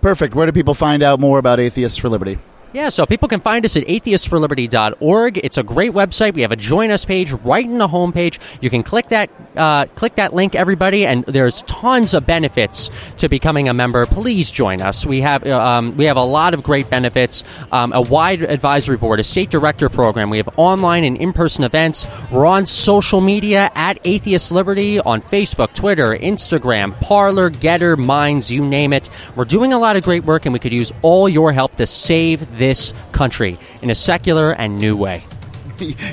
Perfect. Where do people find out more about Atheists for Liberty? Yeah, so people can find us at atheists for liberty dot org. It's a great website. We have a Join Us page right in the homepage. You can click that uh, click that link, everybody, and there's tons of benefits to becoming a member. Please join us. We have um, we have a lot of great benefits, um, a wide advisory board, a state director program. We have online and in-person events. We're on social media at Atheist Liberty on Facebook, Twitter, Instagram, Parler, Getter, Minds, you name it. We're doing a lot of great work, and we could use all your help to save this. This country in a secular and new way.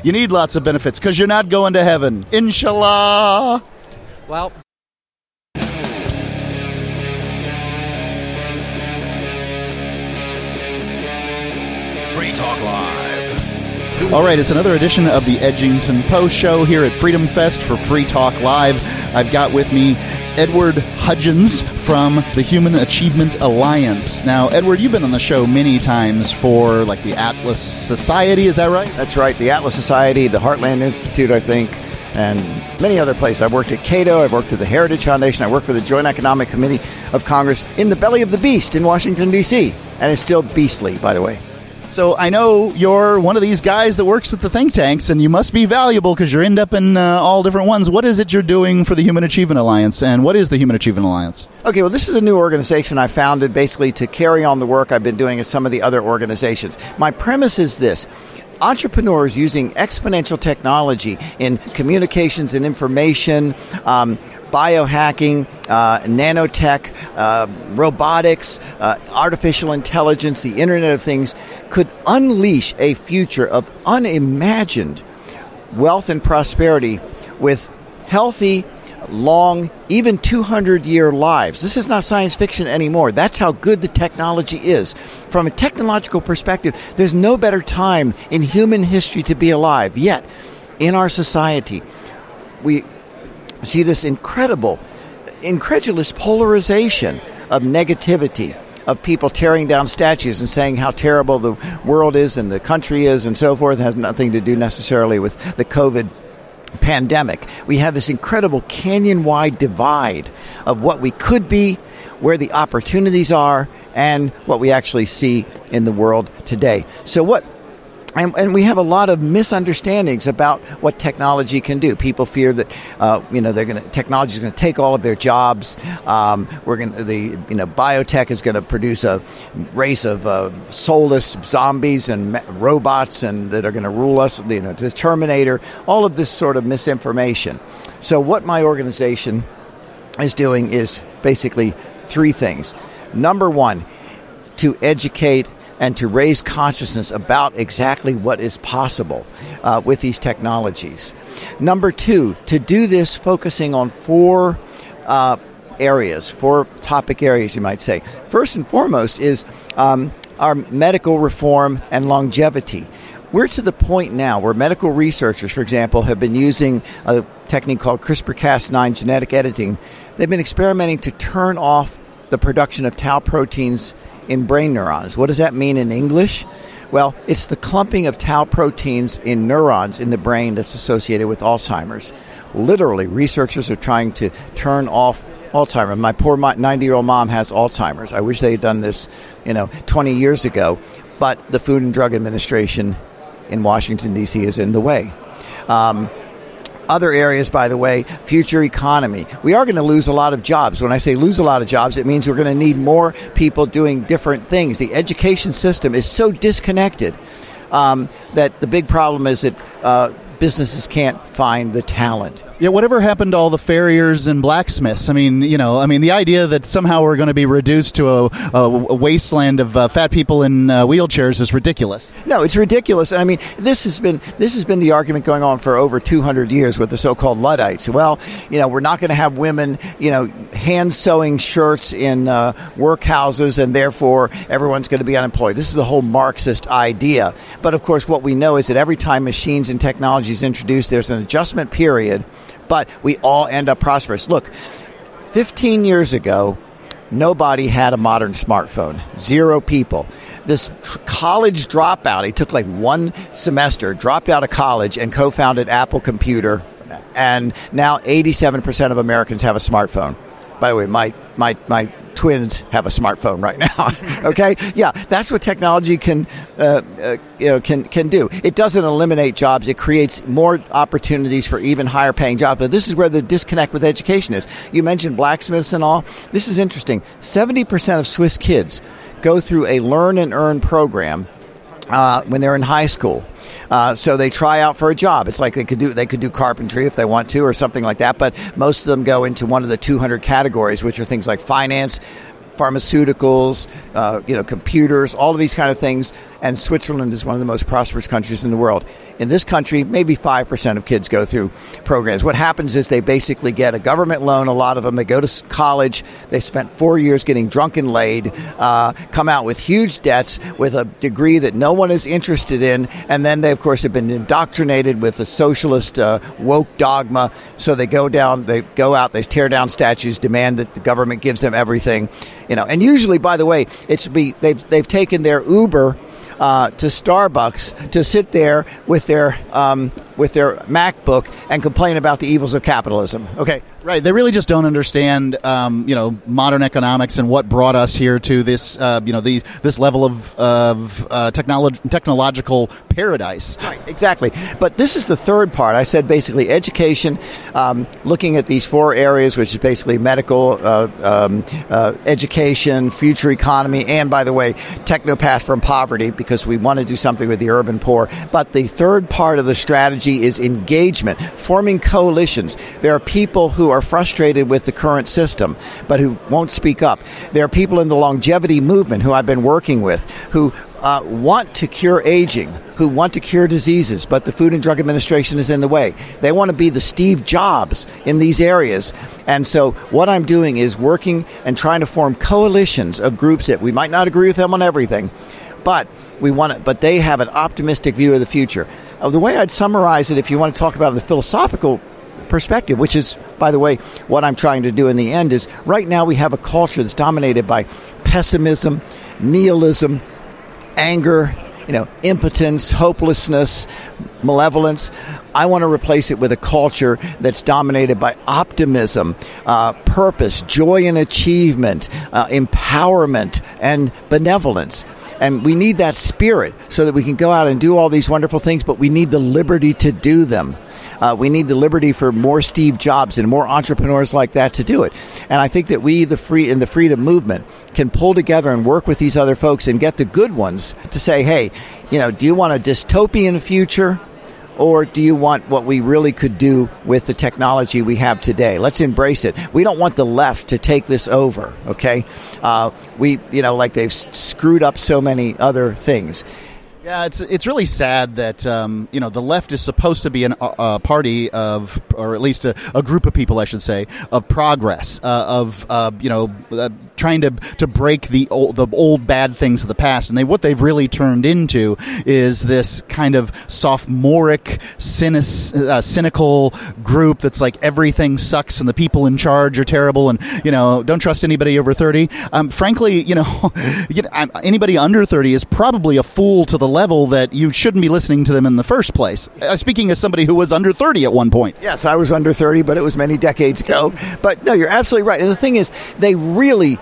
You need lots of benefits because you're not going to heaven. Inshallah. Well. Free Talk Live. All right, it's another edition of the Edgington Post Show here at Freedom Fest for Free Talk Live. I've got with me Edward Hudgens from the Human Achievement Alliance. Now, Edward, you've been on the show many times for, like, the Atlas Society, is that right? That's right, the Atlas Society, the Heartland Institute, I think, and many other places. I've worked at Cato, I've worked at the Heritage Foundation, I worked for the Joint Economic Committee of Congress in the belly of the beast in Washington, D C, and it's still beastly, by the way. So I know you're one of these guys that works at the think tanks, and you must be valuable because you end up in uh, all different ones. What is it you're doing for the Human Achievement Alliance, and what is the Human Achievement Alliance? Okay, well, this is a new organization I founded basically to carry on the work I've been doing at some of the other organizations. My premise is this. Entrepreneurs using exponential technology in communications and information, um, biohacking, uh, nanotech, uh, robotics, uh, artificial intelligence, the Internet of Things, could unleash a future of unimagined wealth and prosperity with healthy, long, even two hundred year lives. This is not science fiction anymore. That's how good the technology is. From a technological perspective, there's no better time in human history to be alive. Yet, in our society, we see this incredible, incredulous polarization of negativity, of people tearing down statues and saying how terrible the world is and the country is and so forth. It has nothing to do necessarily with the COVID pandemic. We have this incredible canyon-wide divide of what we could be, where the opportunities are, and what we actually see in the world today. So what And, and we have a lot of misunderstandings about what technology can do. People fear that, uh, you know, they're going to technology is going to take all of their jobs. Um, we're going to the, you know, biotech is going to produce a race of uh, soulless zombies and me- robots, and that are going to rule us. You know, the Terminator. All of this sort of misinformation. So what my organization is doing is basically three things. Number one, to educate and to raise consciousness about exactly what is possible uh, with these technologies. Number two, to do this focusing on four uh, areas, four topic areas, you might say. First and foremost is um, our medical reform and longevity. We're to the point now where medical researchers, for example, have been using a technique called CRISPR Cas nine genetic editing. They've been experimenting to turn off the production of tau proteins in brain neurons. What does that mean in English? Well, it's the clumping of tau proteins in neurons in the brain that's associated with Alzheimer's. Literally, researchers are trying to turn off Alzheimer's. My poor ninety-year-old mom has Alzheimer's. I wish they had done this, you know, twenty years ago, but the Food and Drug Administration in Washington, D C is in the way. Um, Other areas, by the way, future economy. We are going to lose a lot of jobs. When I say lose a lot of jobs, it means we're going to need more people doing different things. The education system is so disconnected um, that the big problem is that uh, businesses can't find the talent. Yeah, whatever happened to all the farriers and blacksmiths? I mean, you know, I mean, the idea that somehow we're going to be reduced to a, a wasteland of uh, fat people in uh, wheelchairs is ridiculous. No, it's ridiculous. I mean, this has been this has been the argument going on for over two hundred years with the so-called Luddites. Well, you know, we're not going to have women, you know, hand sewing shirts in uh, workhouses, and therefore everyone's going to be unemployed. This is the whole Marxist idea. But of course, what we know is that every time machines and technology is introduced, there's an adjustment period. But we all end up prosperous. Look, fifteen years ago, nobody had a modern smartphone. Zero people. This tr- college dropout, he took like one semester, dropped out of college and co-founded Apple Computer. And now eighty-seven percent of Americans have a smartphone. By the way, my my my twins have a smartphone right now. Okay, yeah, that's what technology can uh, uh, you know can can do. It doesn't eliminate jobs; it creates more opportunities for even higher paying jobs. But this is where the disconnect with education is. You mentioned blacksmiths and all. This is interesting. Seventy percent of Swiss kids go through a learn and earn program uh, when they're in high school. Uh, so they try out for a job. It's like they could do they could do carpentry if they want to, or something like that. But most of them go into one of the two hundred categories, which are things like finance, pharmaceuticals, uh, you know, computers, all of these kind of things. And Switzerland is one of the most prosperous countries in the world. In this country, maybe five percent of kids go through programs. What happens is they basically get a government loan, a lot of them. They go to college. They spent four years getting drunk and laid, uh, come out with huge debts, with a degree that no one is interested in. And then they, of course, have been indoctrinated with the socialist uh, woke dogma. So they go down, they go out, they tear down statues, demand that the government gives them everything. You know, and usually, by the way, it's be they've they've taken their Uber uh, to Starbucks to sit there with their um, with their MacBook and complain about the evils of capitalism. Okay, right? They really just don't understand, um, you know, modern economics and what brought us here to this, uh, you know, these this level of of uh, technolog- technological paradise. Right, exactly. But this is the third part. I said basically education, um, looking at these four areas, which is basically medical uh, um, uh, education. Future economy, and by the way, technopath from poverty, because we want to do something with the urban poor. But the third part of the strategy is engagement, forming coalitions. There are people who are frustrated with the current system, but who won't speak up. There are people in the longevity movement who I've been working with, who Uh, want to cure aging, who want to cure diseases, but the Food and Drug Administration is in the way. They want to be the Steve Jobs in these areas. And so what I'm doing is working and trying to form coalitions of groups that we might not agree with them on everything, but we want to, but they have an optimistic view of the future. Uh, the way I'd summarize it, if you want to talk about the philosophical perspective, which is, by the way, what I'm trying to do in the end, is right now we have a culture that's dominated by pessimism, nihilism, anger, you know, impotence, hopelessness, malevolence. I want to replace it with a culture that's dominated by optimism, uh, purpose, joy and achievement, uh, empowerment, and benevolence. And we need that spirit so that we can go out and do all these wonderful things, but we need the liberty to do them. Uh, we need the liberty for more Steve Jobs and more entrepreneurs like that to do it. And I think that we, the free in the freedom movement, can pull together and work with these other folks and get the good ones to say, hey, you know, do you want a dystopian future, or do you want what we really could do with the technology we have today? Let's embrace it. We don't want the left to take this over. Okay, uh, we, you know, like they've screwed up so many other things. Yeah, it's it's really sad that um, you know, the left is supposed to be an, a party of, or at least a, a group of people, I should say, of progress, uh, of uh, you know, uh, trying to to break the old, the old bad things of the past. And they what they've really turned into is this kind of sophomoric, cynic, uh, cynical group that's like everything sucks and the people in charge are terrible, and you know, don't trust anybody over thirty. Um, frankly, you know, you know, anybody under thirty is probably a fool to the level that you shouldn't be listening to them in the first place. Uh, speaking as somebody who was under thirty at one point. Yes, I was under thirty, but it was many decades ago. But no, you're absolutely right. And the thing is, they really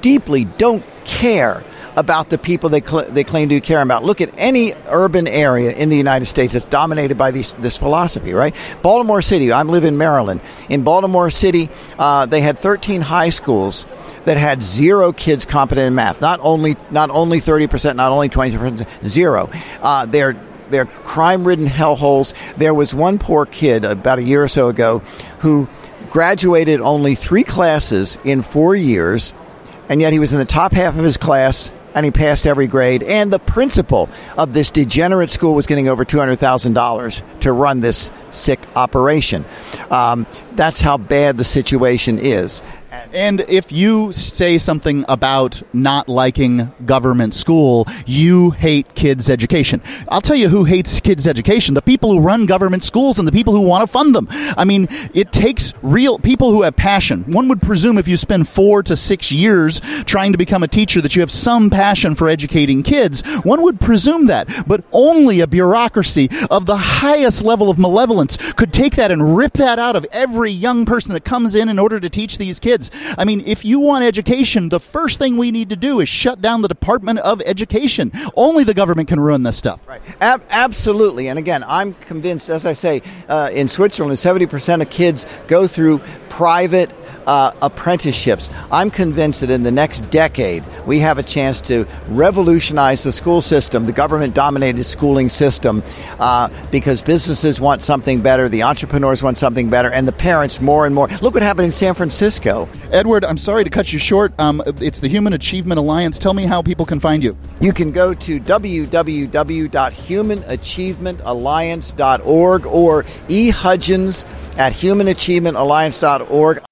deeply don't care about the people they cl- they claim to care about. Look at any urban area in the United States that's dominated by these, this philosophy, right? Baltimore City, I live in Maryland. In Baltimore City, uh, they had thirteen high schools that had zero kids competent in math. Not only not only thirty percent, not only twenty percent, zero. Uh, they're they're crime-ridden hellholes. There was one poor kid about a year or so ago who graduated only three classes in four years, and yet he was in the top half of his class, and he passed every grade. And the principal of this degenerate school was getting over two hundred thousand dollars to run this sick operation. Um, that's how bad the situation is. And if you say something about not liking government school, you hate kids' education. I'll tell you who hates kids' education: the people who run government schools and the people who want to fund them. I mean, it takes real people who have passion. One would presume if you spend four to six years trying to become a teacher that you have some passion for educating kids. One would presume that. But only a bureaucracy of the highest level of malevolence could take that and rip that out of every young person that comes in in order to teach these kids. I mean, if you want education, the first thing we need to do is shut down the Department of Education. Only the government can ruin this stuff. Right. Ab- absolutely. And again, I'm convinced, as I say, uh, in Switzerland, seventy percent of kids go through private uh, apprenticeships. I'm convinced that in the next decade, we have a chance to revolutionize the school system, the government-dominated schooling system, uh, because businesses want something better, the entrepreneurs want something better, and the parents more and more. Look what happened in San Francisco. Edward, I'm sorry to cut you short. Um, it's the Human Achievement Alliance. Tell me how people can find you. You can go to w w w dot human achievement alliance dot org or e hudgens at human achievement alliance dot org.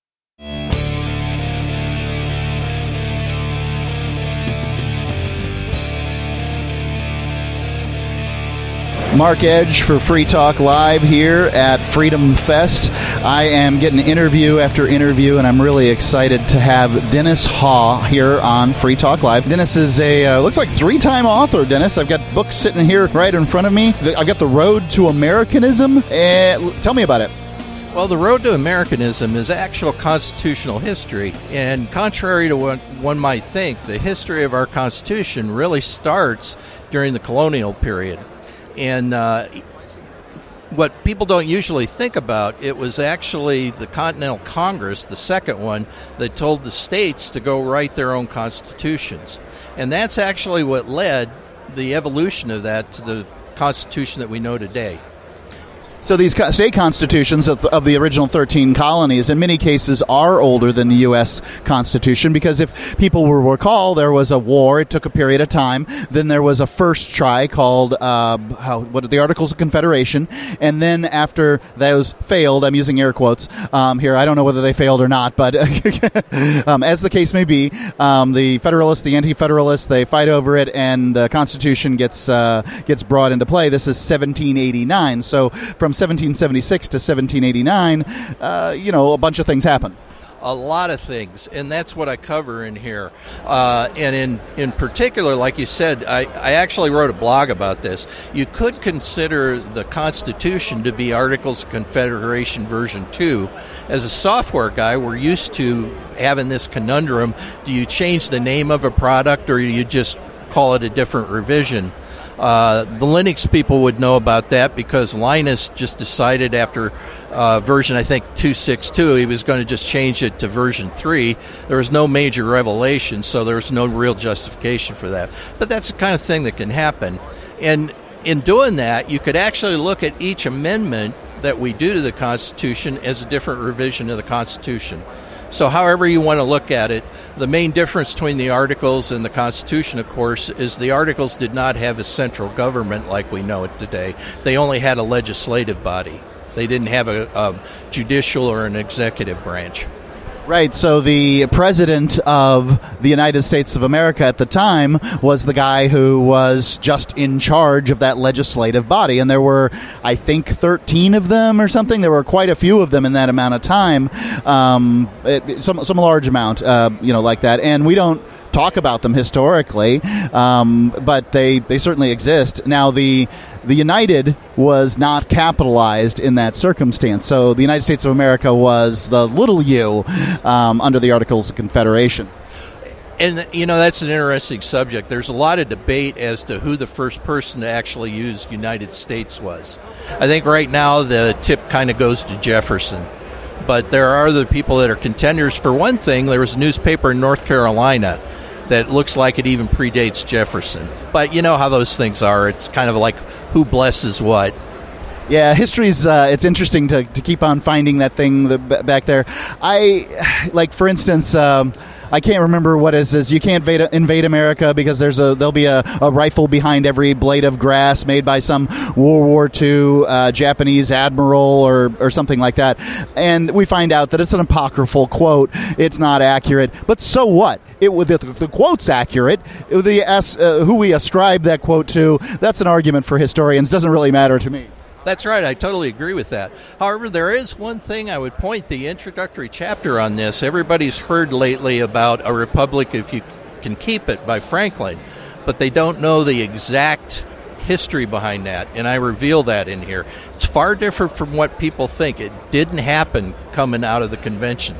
Mark Edge for Free Talk Live here at Freedom Fest. I am getting interview after interview, and I'm really excited to have Dennis Haw here on Free Talk Live. Dennis is a, uh, looks like three-time author, Dennis. I've got books sitting here right in front of me. I've got The Road to Americanism. Uh, tell me about it. Well, The Road to Americanism is actual constitutional history, and contrary to what one might think, the history of our Constitution really starts during the colonial period. And uh, what people don't usually think about, it was actually the Continental Congress, the second one, that told the states to go write their own constitutions. And that's actually what led the evolution of that to the Constitution that we know today. So these state constitutions of, of the original thirteen colonies in many cases are older than the U S. Constitution, because if people will recall, there was a war. It took a period of time. Then there was a first try called uh, how, what the Articles of Confederation. And then after those failed, I'm using air quotes um, here. I don't know whether they failed or not, but um, as the case may be, um, the Federalists, the Anti-Federalists, they fight over it, and the Constitution gets uh, gets brought into play. This is seventeen eighty-nine. So from seventeen seventy-six to seventeen eighty-nine, uh, you know, a bunch of things happen. A lot of things, and that's what I cover in here. Uh, and in, in particular, like you said, I, I actually wrote a blog about this. You could consider the Constitution to be Articles of Confederation version two. As a software guy, we're used to having this conundrum. Do you change the name of a product, or do you just call it a different revision? Uh, the Linux people would know about that, because Linus just decided after uh, version, I think, two sixty-two, he was going to just change it to version three. There was no major revelation, so there was no real justification for that. But that's the kind of thing that can happen. And in doing that, you could actually look at each amendment that we do to the Constitution as a different revision of the Constitution. So however you want to look at it, the main difference between the Articles and the Constitution, of course, is the Articles did not have a central government like we know it today. They only had a legislative body. They didn't have a, a judicial or an executive branch. Right, so the president of the United States of America at the time was the guy who was just in charge of that legislative body, and there were, I think, thirteen of them or something. There were quite a few of them in that amount of time, um, it, some some large amount, uh, you know, like that, and we don't talk about them historically, um, but they, they certainly exist. Now, the the United was not capitalized in that circumstance, so the United States of America was the little U um, under the Articles of Confederation. And, you know, that's an interesting subject. There's a lot of debate as to who the first person to actually use United States was. I think right now the tip kind of goes to Jefferson. But there are other people that are contenders. For one thing, there was a newspaper in North Carolina that looks like it even predates Jefferson. But you know how those things are. It's kind of like who blesses what. Yeah, history's uh, it's interesting to, to keep on finding that thing the, back there. I, like, for instance... Um, I can't remember what is this. You can't invade, invade America because there's a there'll be a, a rifle behind every blade of grass made by some World War Two uh, Japanese admiral or or something like that. And we find out that it's an apocryphal quote. It's not accurate. But so what? It the, the quote's accurate. The uh, who we ascribe that quote to, that's an argument for historians. Doesn't really matter to me. That's right. I totally agree with that. However, there is one thing I would point the introductory chapter on this. Everybody's heard lately about A Republic If You Can Keep It by Franklin, but they don't know the exact history behind that, and I reveal that in here. It's far different from what people think. It didn't happen coming out of the convention.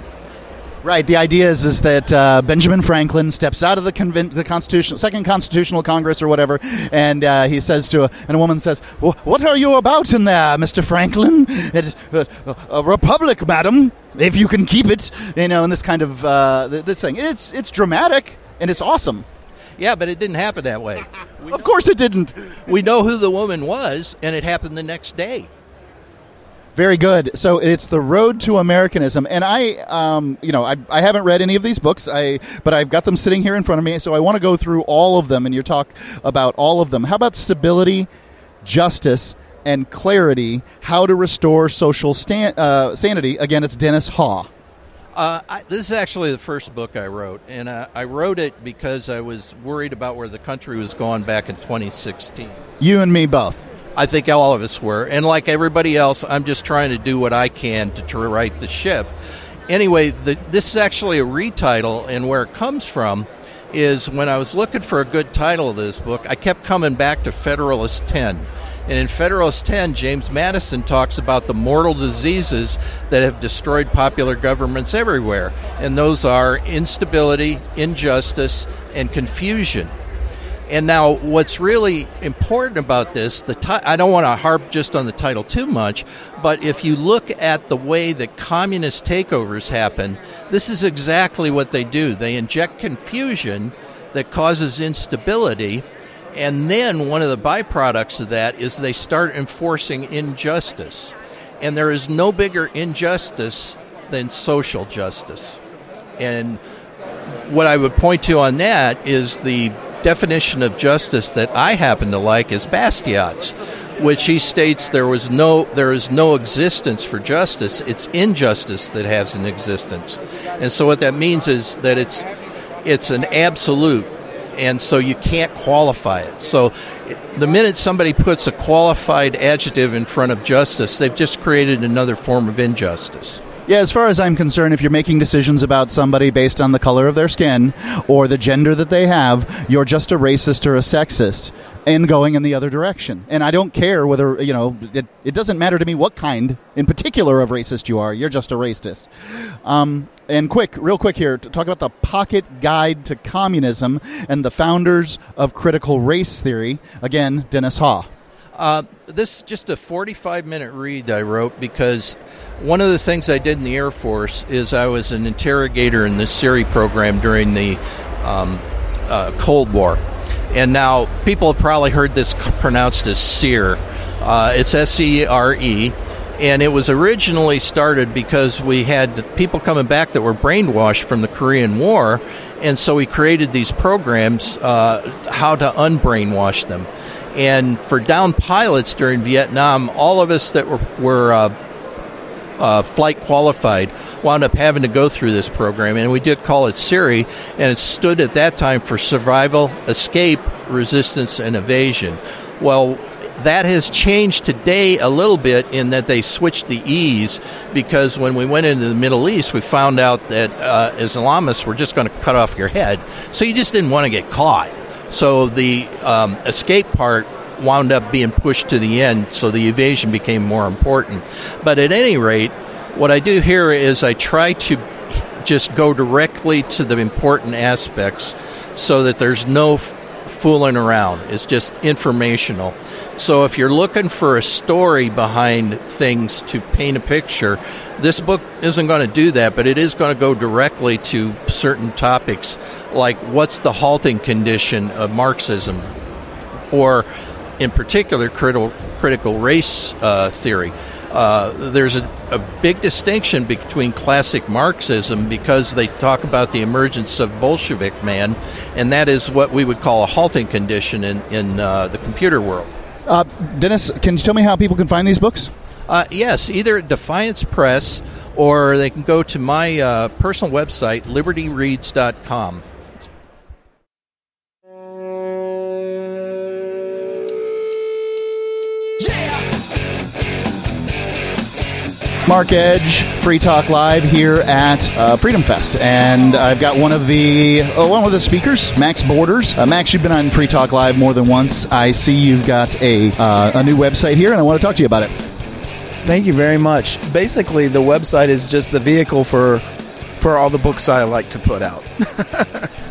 Right. The idea is is that uh, Benjamin Franklin steps out of the conven- the constitutional second constitutional Congress or whatever, and uh, he says to a, and a woman says, well, "What are you about in there, Mister Franklin? It's a, a republic, madam, if you can keep it." You know, and this kind of uh, this thing. It's it's dramatic and it's awesome. Yeah, but it didn't happen that way. Of course, it didn't. We know who the woman was, and it happened the next day. Very good. So it's The Road to Americanism. And I, um, you know, I, I haven't read any of these books, I but I've got them sitting here in front of me. So I want to go through all of them and your talk about all of them. How about stability, justice, and clarity? How to restore social stan- uh, sanity? Again, it's Dennis Haw. Uh, I, this is actually the first book I wrote. And uh, I wrote it because I was worried about where the country was going back in twenty sixteen. You and me both. I think all of us were. And like everybody else, I'm just trying to do what I can to, to right the ship. Anyway, the, this is actually a retitle, and where it comes from is when I was looking for a good title of this book, I kept coming back to Federalist ten. And in Federalist ten, James Madison talks about the mortal diseases that have destroyed popular governments everywhere. And those are instability, injustice, and confusion. And now what's really important about this, the ti- I don't want to harp just on the title too much, but if you look at the way that communist takeovers happen, this is exactly what they do. They inject confusion that causes instability, and then one of the byproducts of that is they start enforcing injustice. And there is no bigger injustice than social justice. And what I would point to on that is the definition of justice that I happen to like is Bastiat's, which he states there was no there is no existence for justice. It's injustice that has an existence. And so what that means is that it's it's an absolute, and so you can't qualify it. So the minute somebody puts a qualified adjective in front of justice, they've just created another form of injustice. Yeah, as far as I'm concerned, if you're making decisions about somebody based on the color of their skin or the gender that they have, you're just a racist or a sexist and going in the other direction. And I don't care whether, you know, it, it doesn't matter to me what kind in particular of racist you are. You're just a racist. Um, and quick, real quick here, to talk about the Pocket Guide to Communism and the Founders of Critical Race Theory. Again, Dennis Haw. Uh, this is just a forty-five minute read I wrote because one of the things I did in the Air Force is I was an interrogator in the Siri program during the um, uh, Cold War. And now people have probably heard this pronounced as SEER. Uh, it's S E R E. And it was originally started because we had people coming back that were brainwashed from the Korean War. And so we created these programs, uh, how to unbrainwash them. And for downed pilots during Vietnam, all of us that were, were uh, uh, flight qualified wound up having to go through this program. And we did call it SERI, and it stood at that time for Survival, Escape, Resistance, and Evasion. Well, that has changed today a little bit in that they switched the E's, because when we went into the Middle East, we found out that uh, Islamists were just going to cut off your head. So you just didn't want to get caught. So the um, escape part wound up being pushed to the end, so the evasion became more important. But at any rate, what I do here is I try to just go directly to the important aspects so that there's no f- fooling around. It's just informational. So if you're looking for a story behind things to paint a picture, this book isn't going to do that, but it is going to go directly to certain topics like what's the halting condition of Marxism, or in particular critical critical race uh, theory. Uh, there's a, a big distinction between classic Marxism, because they talk about the emergence of Bolshevik man, and that is what we would call a halting condition in, in uh, the computer world. Uh, Dennis, can you tell me how people can find these books? Uh, yes, either at Defiance Press, or they can go to my uh, personal website, liberty reads dot com. Mark Edge, Free Talk Live here at uh, Freedom Fest, and I've got one of the oh, one of the speakers, Max Borders. Uh, Max, you've been on Free Talk Live more than once. I see you've got a uh, a new website here, and I want to talk to you about it. Thank you very much. Basically, the website is just the vehicle for for all the books I like to put out.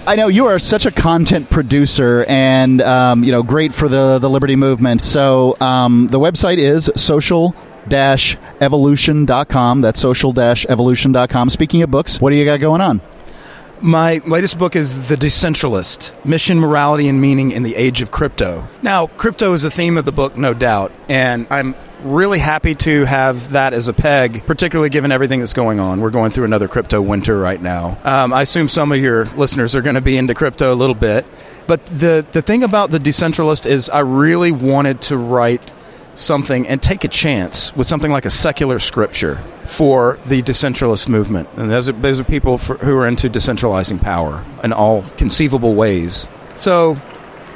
I know you are such a content producer, and um, you know, great for the the Liberty movement. So um, the website is social. Dash evolution.com. That's social dash evolution.com. Speaking of books, what do you got going on? My latest book is The Decentralist: Mission, Morality, and Meaning in the Age of Crypto. Now, crypto is the theme of the book, no doubt, and I'm really happy to have that as a peg, particularly given everything that's going on. We're going through another crypto winter right now. Um, I assume some of your listeners are going to be into crypto a little bit, but the, the thing about The Decentralist is I really wanted to write something and take a chance with something like a secular scripture for the decentralist movement. And those are, those are people for, who are into decentralizing power in all conceivable ways. So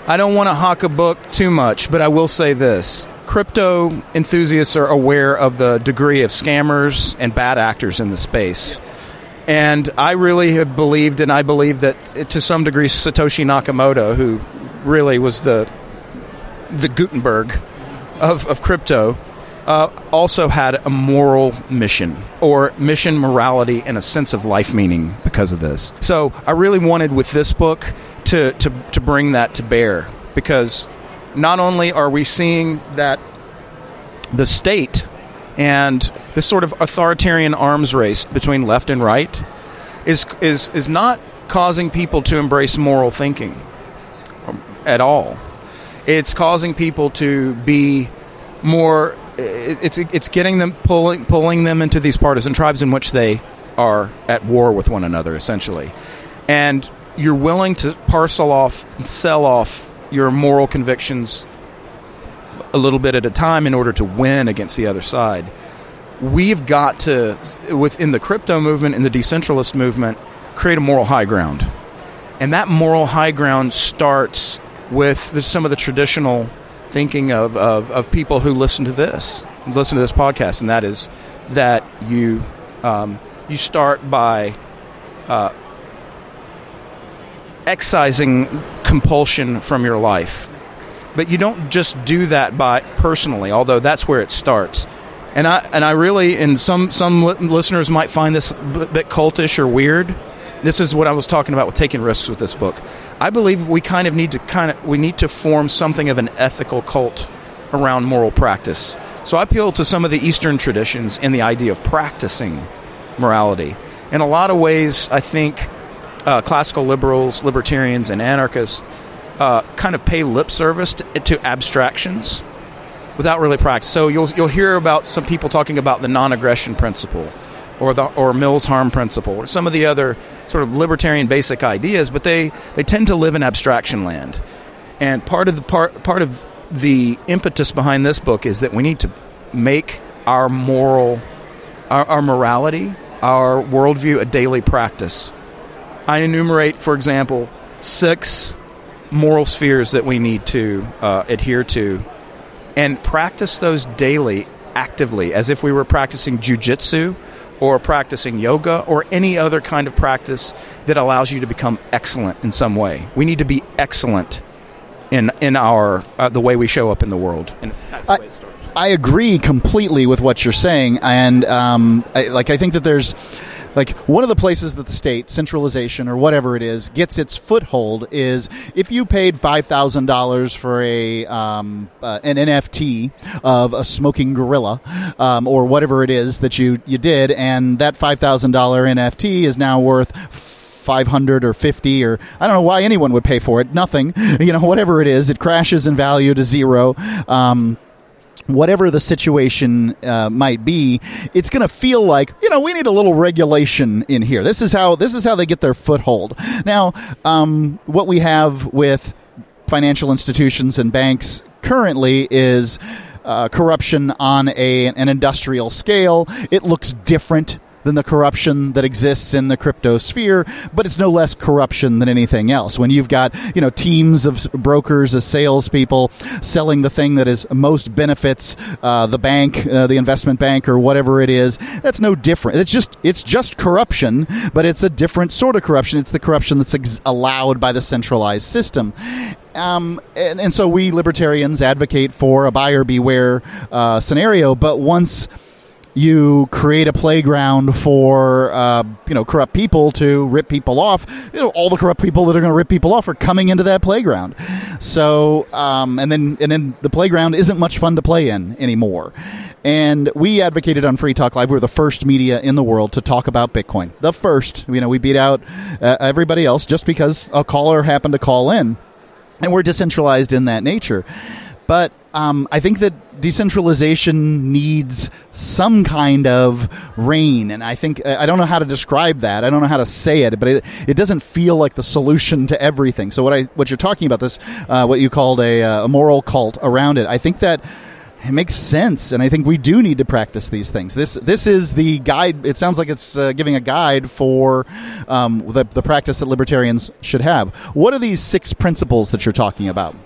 I don't want to hawk a book too much, but I will say this. Crypto enthusiasts are aware of the degree of scammers and bad actors in the space. And I really have believed, and I believe that to some degree, Satoshi Nakamoto, who really was the the Gutenberg Of, of crypto, uh, also had a moral mission, or mission, morality, and a sense of life meaning because of this. So I really wanted with this book to, to, to bring that to bear, because not only are we seeing that the state and this sort of authoritarian arms race between left and right is is, is not causing people to embrace moral thinking at all. It's causing people to be more. It's it's getting them pulling pulling them into these partisan tribes in which they are at war with one another, essentially. And you're willing to parcel off and sell off your moral convictions a little bit at a time in order to win against the other side. We've got to, within the crypto movement and the decentralist movement, create a moral high ground, and that moral high ground starts with the, some of the traditional thinking of, of, of people who listen to this, listen to this podcast, and that is that you um, you start by uh, excising compulsion from your life. But you don't just do that by personally, although that's where it starts. And I and I really, and some, some listeners might find this a bit cultish or weird. This is what I was talking about with taking risks with this book. I believe we kind of need to kind of we need to form something of an ethical cult around moral practice. So I appeal to some of the Eastern traditions in the idea of practicing morality. In a lot of ways, I think uh, classical liberals, libertarians, and anarchists uh, kind of pay lip service to, to abstractions without really practice. So you'll you'll hear about some people talking about the non-aggression principle, or the or Mill's harm principle, or some of the other sort of libertarian basic ideas, but they, they tend to live in abstraction land. And part of the part part of the impetus behind this book is that we need to make our moral, our, our morality, our worldview a daily practice. I enumerate, for example, six moral spheres that we need to uh, adhere to, and practice those daily, actively, as if we were practicing jujitsu, or practicing yoga, or any other kind of practice that allows you to become excellent in some way. We need to be excellent in in our uh, the way we show up in the world. And that's the I, way it starts. I agree completely with what you're saying, and um, I, like I think that there's like one of the places that the state, centralization or whatever it is, gets its foothold is if you paid five thousand dollars for a um, uh, an N F T of a smoking gorilla um, or whatever it is that you, you did, and that five thousand dollars N F T is now worth five hundred or fifty, or I don't know why anyone would pay for it. Nothing, you know, whatever it is, it crashes in value to zero. Um, whatever the situation uh, might be, it's going to feel like, you know, we need a little regulation in here. This is how this is how they get their foothold. Now, um, what we have with financial institutions and banks currently is uh, corruption on a, an industrial scale. It looks different than the corruption that exists in the crypto sphere, but it's no less corruption than anything else. When you've got, you know, teams of brokers as salespeople selling the thing that is most benefits uh, the bank, uh, the investment bank, or whatever it is, that's no different. It's just it's just corruption, but it's a different sort of corruption. It's the corruption that's ex- allowed by the centralized system. Um, and, and so we libertarians advocate for a buyer beware uh, scenario, but once you create a playground for uh, you know corrupt people to rip people off, you know, all the corrupt people that are going to rip people off are coming into that playground. So um, and then and then the playground isn't much fun to play in anymore. And we advocated on Free Talk Live. We were the first media in the world to talk about Bitcoin. The first, you know, we beat out uh, everybody else just because a caller happened to call in, and we're decentralized in that nature. But um, I think that decentralization needs some kind of rein. And I think, I don't know how to describe that. I don't know how to say it, but it, it doesn't feel like the solution to everything. So what I what you're talking about, this, uh, what you called a, a moral cult around it, I think that it makes sense. And I think we do need to practice these things. This this is the guide. It sounds like it's uh, giving a guide for um, the, the practice that libertarians should have. What are these six principles that you're talking about?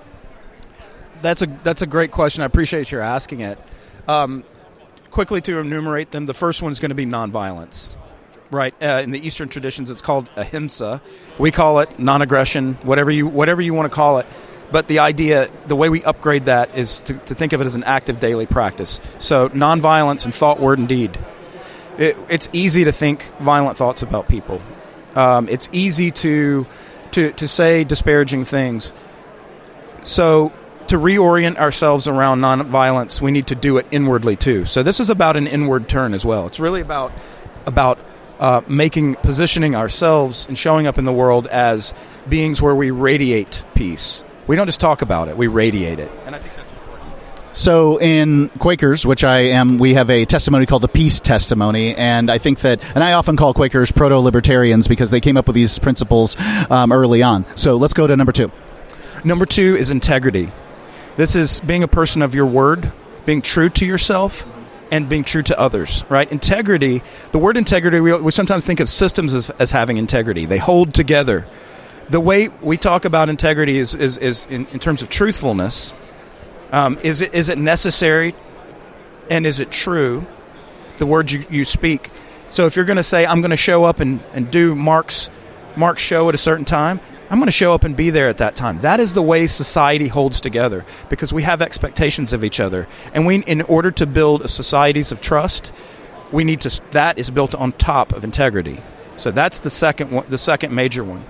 That's a that's a great question. I appreciate your asking it. Um, quickly to enumerate them, the first one is going to be nonviolence, right? Uh, in the Eastern traditions, it's called ahimsa. We call it non-aggression, whatever you whatever you want to call it. But the idea, the way we upgrade that is to, to think of it as an active daily practice. So nonviolence in thought, word, and deed. It, it's easy to think violent thoughts about people. Um, it's easy to to to say disparaging things. So to reorient ourselves around nonviolence, we need to do it inwardly too. So this is about an inward turn as well. It's really about about uh, making, positioning ourselves and showing up in the world as beings where we radiate peace. We don't just talk about it; we radiate it. And I think that's important. So in Quakers, which I am, we have a testimony called the Peace Testimony, and I think that, and I often call Quakers proto-libertarians because they came up with these principles um, early on. So let's go to number two. Number two is integrity. This is being a person of your word, being true to yourself, and being true to others, right? Integrity, the word integrity, we, we sometimes think of systems as, as having integrity. They hold together. The way we talk about integrity is, is, is in, in terms of truthfulness. Um, is it, is it necessary, and is it true, the words you, you speak? So if you're going to say, I'm going to show up and, and do Mark's, Mark's show at a certain time, I'm going to show up and be there at that time. That is the way society holds together, because we have expectations of each other. And we, in order to build a societies of trust, we need to, that is built on top of integrity. So that's the second one, the second major one.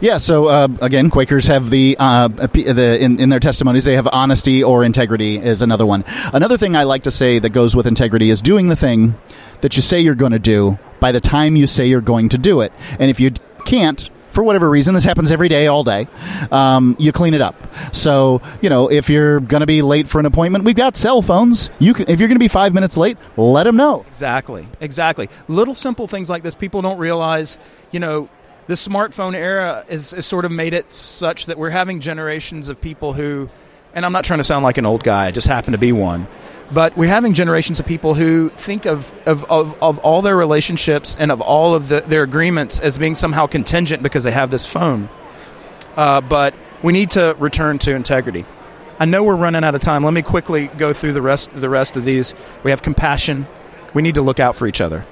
Yeah, so uh, again, Quakers have the, uh, the in, in their testimonies, they have honesty, or integrity is another one. Another thing I like to say that goes with integrity is doing the thing that you say you're going to do by the time you say you're going to do it. And if you can't, for whatever reason, this happens every day, all day, um, you clean it up. So, you know, if you're going to be late for an appointment, we've got cell phones. You can, if you're going to be five minutes late, let them know. Exactly. Exactly. Little simple things like this. People don't realize, you know, the smartphone era is, is sort of made it such that we're having generations of people who, and I'm not trying to sound like an old guy, I just happen to be one, but we're having generations of people who think of of, of, of all their relationships and of all of the, their agreements as being somehow contingent because they have this phone. Uh, but we need to return to integrity. I know we're running out of time. Let me quickly go through the rest, the rest of these. We have compassion. We need to look out for each other.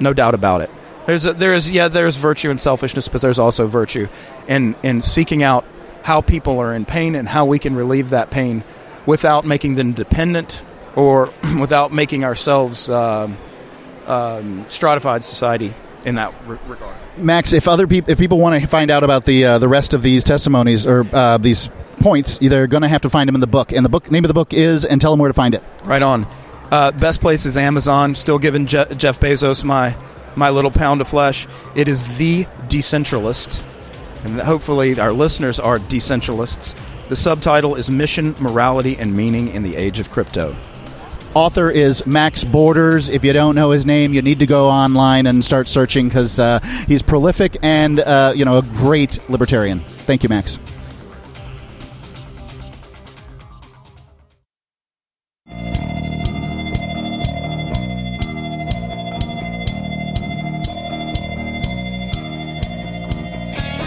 No doubt about it. There's a, there's yeah there's virtue in selfishness, but there's also virtue in, in seeking out how people are in pain and how we can relieve that pain without making them dependent, or without making ourselves um, um, stratified society in that re- regard. Max, if other people, if people want to find out about the uh, the rest of these testimonies or uh, these points, they're going to have to find them in the book. And the book name of the book is, and tell them where to find it. Right on. Uh, best place is Amazon. Still giving Je- Jeff Bezos my My Little Pound of Flesh. It is the Decentralist, and hopefully our listeners are decentralists. The subtitle is Mission, Morality, and Meaning in the Age of Crypto. Author is Max Borders. If you don't know his name, you need to go online and start searching because uh, he's prolific and uh, you know, a great libertarian. Thank you, Max.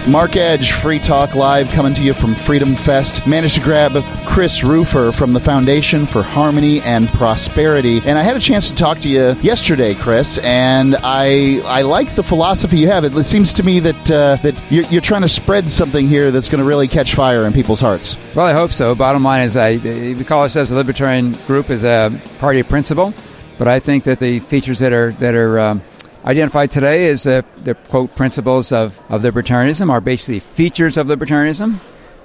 Mark Edge, Free Talk Live, coming to you from Freedom Fest. Managed to grab Chris Rufer from the Foundation for Harmony and Prosperity. And I had a chance to talk to you yesterday, Chris, and I I like the philosophy you have. It seems to me that uh, that you're, you're trying to spread something here that's going to really catch fire in people's hearts. Well, I hope so. Bottom line is I we call ourselves a libertarian group as a party of principle, but I think that the features that are... that are um, identified today is uh, the, quote, principles of, of libertarianism are basically features of libertarianism.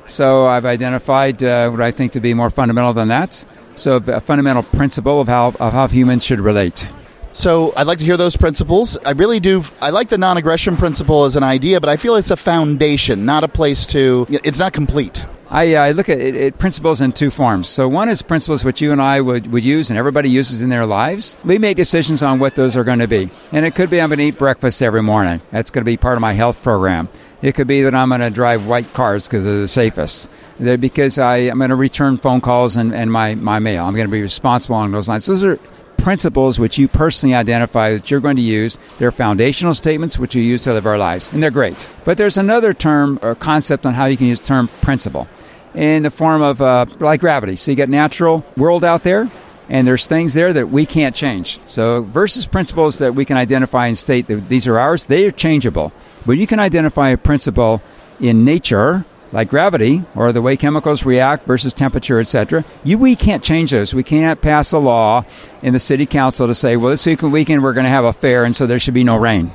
So I've identified uh, what I think to be more fundamental than that. So a fundamental principle of how of how humans should relate. So I'd like to hear those principles. I really do. I like the non-aggression principle as an idea, but I feel it's a foundation, not a place to, it's not complete. I, I look at it, it, principles in two forms. So one is principles which you and I would, would use and everybody uses in their lives. We make decisions on what those are going to be. And it could be I'm going to eat breakfast every morning. That's going to be part of my health program. It could be that I'm going to drive white cars because they're the safest. They're because I, I'm going to return phone calls and, and my, my mail. I'm going to be responsible along those lines. Those are principles which you personally identify that you're going to use. They're foundational statements which you use to live our lives, and they're great. But there's another term or concept on how you can use the term principle in the form of uh, like gravity. So you get natural world out there, and there's things there that we can't change. So versus principles that we can identify and state that these are ours, they are changeable. But you can identify a principle in nature, like gravity, or the way chemicals react versus temperature, et cetera. You, we can't change those. We can't pass a law in the city council to say, well, this weekend we're going to have a fair, and so there should be no rain.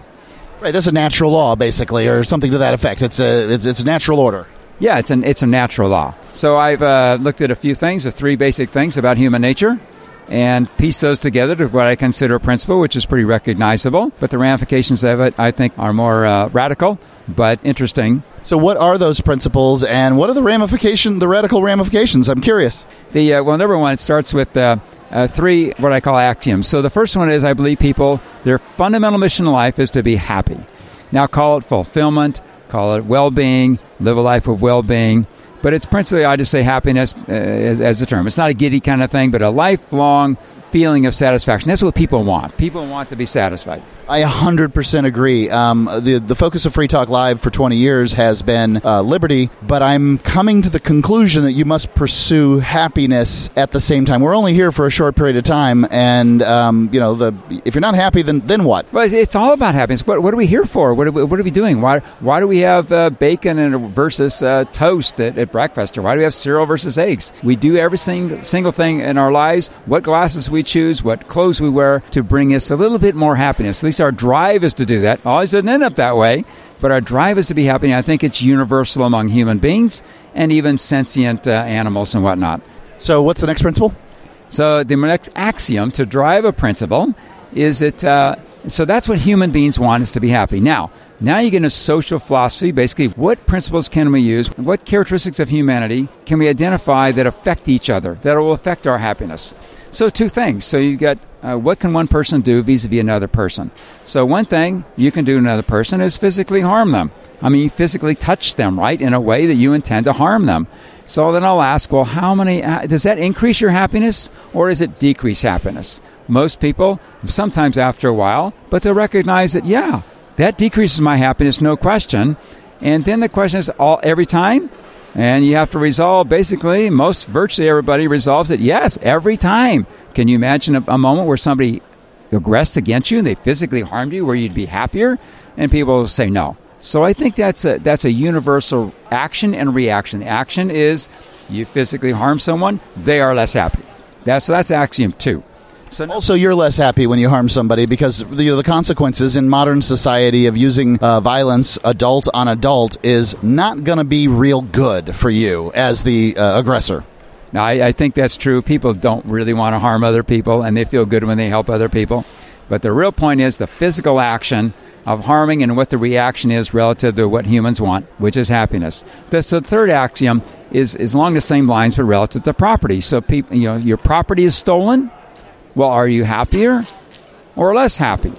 Right, that's a natural law, basically, or something to that effect. It's a it's, it's a natural order. Yeah, it's an it's a natural law. So I've uh, looked at a few things, the three basic things about human nature, and piece those together to what I consider a principle, which is pretty recognizable. But the ramifications of it, I think, are more uh, radical, but interesting. So what are those principles, and what are the ramification, the radical ramifications? I'm curious. The uh, well, number one, it starts with uh, uh, three, what I call axioms. So the first one is I believe people, their fundamental mission in life is to be happy. Now call it fulfillment, call it well-being, live a life of well-being. But it's principally, I just say happiness uh, as, as a term. It's not a giddy kind of thing, but a lifelong feeling of satisfaction. That's what people want. People want to be satisfied. I one hundred percent agree. Um, the, the focus of Free Talk Live for twenty years has been uh, liberty, but I'm coming to the conclusion that you must pursue happiness at the same time. We're only here for a short period of time, and um, you know, the if you're not happy, then then what? Well, it's all about happiness. What, what are we here for? What are we, what are we doing? Why why do we have uh, bacon and versus uh, toast at, at breakfast, or why do we have cereal versus eggs? We do every sing, single thing in our lives. What glasses we choose, what clothes we wear, to bring us a little bit more happiness. At least our drive is to do that. Always doesn't end up that way, but our drive is to be happy. And I think it's universal among human beings and even sentient uh, animals and whatnot. So what's the next principle? So the next axiom to drive a principle is it, uh, so that's what human beings want, is to be happy. Now, now you get into social philosophy, basically what principles can we use, what characteristics of humanity can we identify that affect each other, that will affect our happiness. So two things. So you got uh, what can one person do vis-a-vis another person? So one thing you can do to another person is physically harm them. I mean, you physically touch them, right, in a way that you intend to harm them. So then I'll ask, well, how many, uh, does that increase your happiness or does it decrease happiness? Most people, sometimes after a while, but they'll recognize that, yeah, that decreases my happiness, no question. And then the question is all every time? And you have to resolve, basically, most virtually everybody resolves it, yes, every time. Can you imagine a, a moment where somebody aggressed against you and they physically harmed you where you'd be happier? And people will say no. So I think that's a, that's a universal action and reaction. Action is you physically harm someone, they are less happy. That's, so that's axiom two. So also, you're less happy when you harm somebody because you know, the consequences in modern society of using uh, violence, adult on adult, is not going to be real good for you as the uh, aggressor. Now, I, I think that's true. People don't really want to harm other people, and they feel good when they help other people. But the real point is the physical action of harming and what the reaction is relative to what humans want, which is happiness. The, so the third axiom is, is along the same lines, but relative to property. So people, you know, your property is stolen. Well, are you happier or less happy?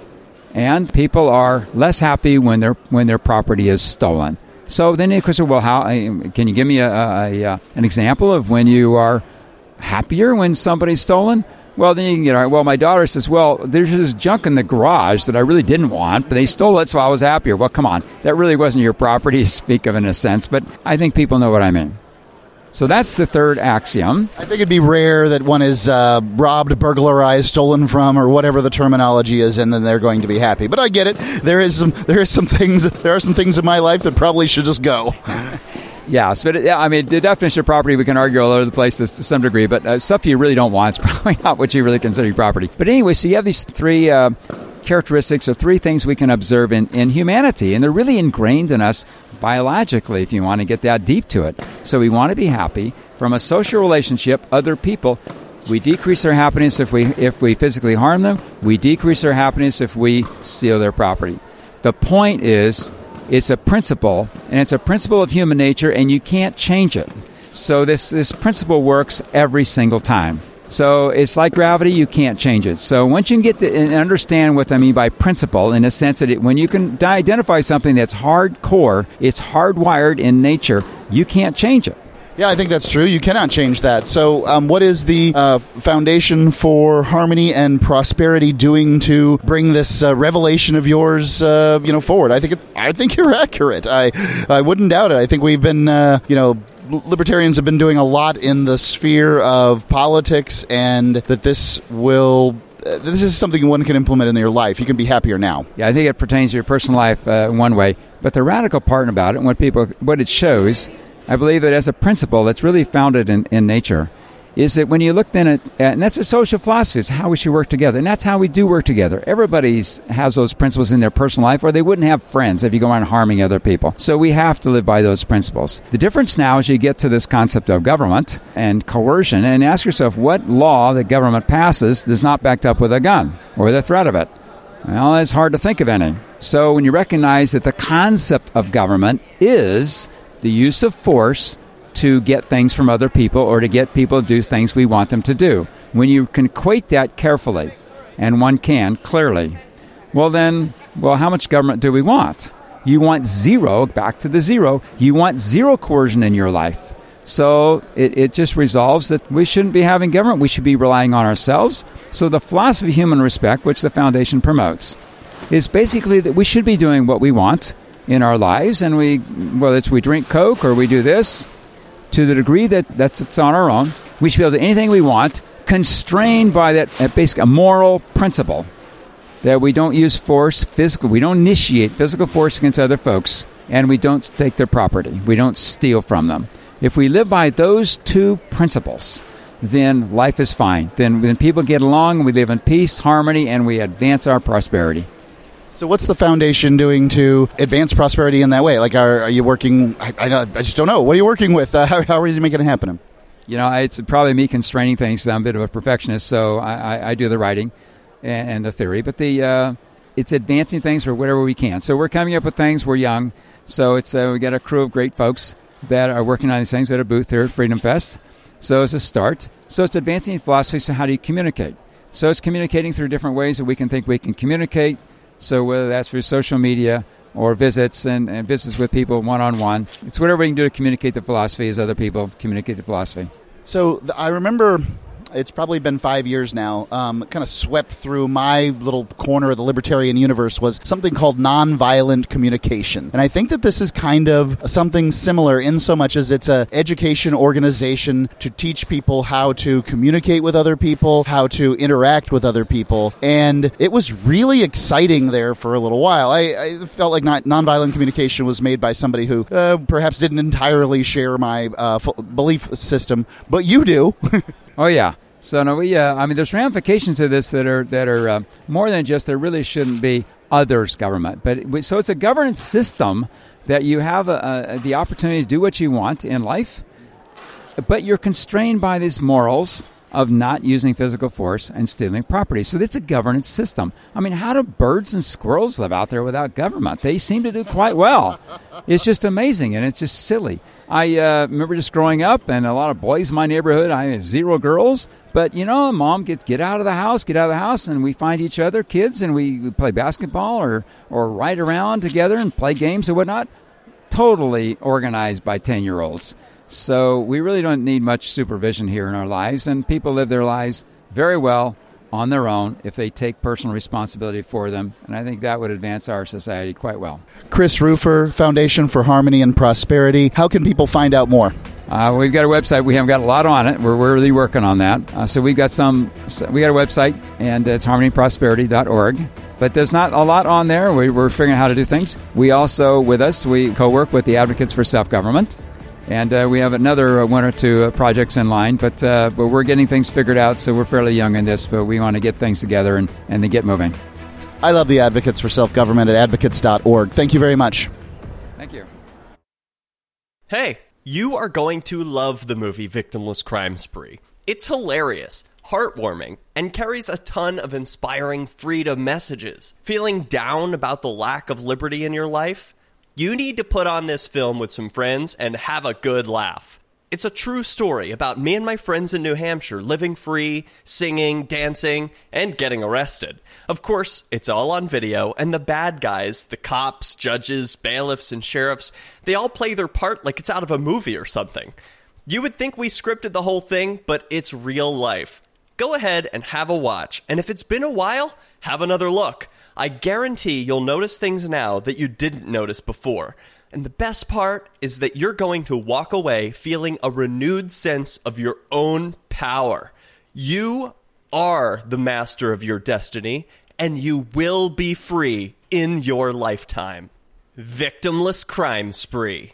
And people are less happy when their when their property is stolen. So then the question, well, how can you give me a, a, a an example of when you are happier when somebody's stolen? Well, then you can get, all right, well, my daughter says, well, there's this junk in the garage that I really didn't want, but they stole it, so I was happier. Well, come on. That really wasn't your property to speak of in a sense, but I think people know what I mean. So that's the third axiom. I think it'd be rare that one is uh, robbed, burglarized, stolen from, or whatever the terminology is, and then they're going to be happy. But I get it. There is some. There is some things. There are some things in my life that probably should just go. Yes, but I mean, the definition of property, we can argue all over the place to some degree, but uh, stuff you really don't want is probably not what you really consider your property. But anyway, so you have these three uh, characteristics of three things we can observe in, in humanity, and they're really ingrained in us biologically, if you want to get that deep to it. So we want to be happy from a social relationship, other people. We decrease their happiness if we if we physically harm them. We decrease their happiness if we steal their property. The point is, it's a principle, and it's a principle of human nature, and you can't change it. So this, this principle works every single time. So it's like gravity, you can't change it. So once you can get the, and understand what I mean by principle, in a sense that it, when you can identify something that's hardcore, it's hardwired in nature, you can't change it. Yeah, I think that's true. You cannot change that. So um, what is the uh, Foundation for Harmony and Prosperity doing to bring this uh, revelation of yours uh, you know, forward? I think it, I think you're accurate. I, I wouldn't doubt it. I think we've been, uh, you know, libertarians have been doing a lot in the sphere of politics, and that this will... This is something one can implement in your life. You can be happier now. Yeah, I think it pertains to your personal life uh, one way. But the radical part about it, and what people, what it shows, I believe that as a principle that's really founded in, in nature, is that when you look then at, and that's a social philosophy, it's how we should work together. And that's how we do work together. Everybody has those principles in their personal life, or they wouldn't have friends if you go on harming other people. So we have to live by those principles. The difference now is you get to this concept of government and coercion, and ask yourself, what law that government passes is not backed up with a gun or the threat of it? Well, it's hard to think of any. So when you recognize that the concept of government is the use of force to get things from other people, or to get people to do things we want them to do. When you can equate that carefully, and one can clearly, well then, well, how much government do we want? You want zero, back to the zero. You want zero coercion in your life. So it, it just resolves that we shouldn't be having government. We should be relying on ourselves. So the philosophy of human respect, which the Foundation promotes, is basically that we should be doing what we want in our lives, and we, whether it's we drink Coke or we do this, to the degree that that's it's on our own, we should be able to do anything we want, constrained by that, that basic a moral principle that we don't use force, physical. We don't initiate physical force against other folks, and we don't take their property. We don't steal from them. If we live by those two principles, then life is fine. Then when people get along, we live in peace, harmony, and we advance our prosperity. So what's the foundation doing to advance prosperity in that way? Like, are, are you working? I, I, I just don't know. What are you working with? Uh, how, how are you making it happen? You know, it's probably me constraining things. I'm a bit of a perfectionist, so I, I, I do the writing and, and the theory. But the uh, it's advancing things for whatever we can. So we're coming up with things. We're young. So it's uh, we got a crew of great folks that are working on these things at a booth here at Freedom Fest. So it's a start. So it's advancing philosophy. So how do you communicate? So it's communicating through different ways that we can think we can communicate. So whether that's through social media or visits and, and visits with people one-on-one, it's whatever we can do to communicate the philosophy as other people communicate the philosophy. So I remember, it's probably been five years now, um, kind of swept through my little corner of the libertarian universe was something called nonviolent communication. And I think that this is kind of something similar in so much as it's an education organization to teach people how to communicate with other people, how to interact with other people. And it was really exciting there for a little while. I, I felt like not, nonviolent communication was made by somebody who uh, perhaps didn't entirely share my uh, belief system, but you do. Oh, yeah. So, no, we, uh, I mean, there's ramifications to this that are that are uh, more than just there really shouldn't be others' government. But it, so it's a governance system that you have a, a, the opportunity to do what you want in life, but you're constrained by these morals of not using physical force and stealing property. So that's a governance system. I mean, how do birds and squirrels live out there without government? They seem to do quite well. It's just amazing, and it's just silly. I uh, remember just growing up, and a lot of boys in my neighborhood. I had zero girls. But, you know, Mom gets get out of the house, get out of the house, and we find each other, kids, and we, we play basketball or, or ride around together and play games and whatnot. Totally organized by ten-year-olds. So we really don't need much supervision here in our lives, and people live their lives very well on their own if they take personal responsibility for them, and I think that would advance our society quite well. Chris Rufer, Foundation for Harmony and Prosperity. How can people find out more? Uh, we've got a website. We haven't got a lot on it. We're, we're really working on that. Uh, so we've got some. We got a website, and it's harmony and prosperity dot org. But there's not a lot on there. We, we're figuring out how to do things. We also, with us, we co-work with the Advocates for Self-Government. And uh, we have another uh, one or two uh, projects in line, but uh, but we're getting things figured out, so we're fairly young in this, but we want to get things together and, and then get moving. I love the Advocates for Self-Government at advocates dot org. Thank you very much. Thank you. Hey, you are going to love the movie Victimless Crime Spree. It's hilarious, heartwarming, and carries a ton of inspiring freedom messages. Feeling down about the lack of liberty in your life? You need to put on this film with some friends and have a good laugh. It's a true story about me and my friends in New Hampshire living free, singing, dancing, and getting arrested. Of course, it's all on video, and the bad guys, the cops, judges, bailiffs, and sheriffs, they all play their part like it's out of a movie or something. You would think we scripted the whole thing, but it's real life. Go ahead and have a watch, and if it's been a while, have another look. I guarantee you'll notice things now that you didn't notice before. And the best part is that you're going to walk away feeling a renewed sense of your own power. You are the master of your destiny, and you will be free in your lifetime. Victimless Crime Spree.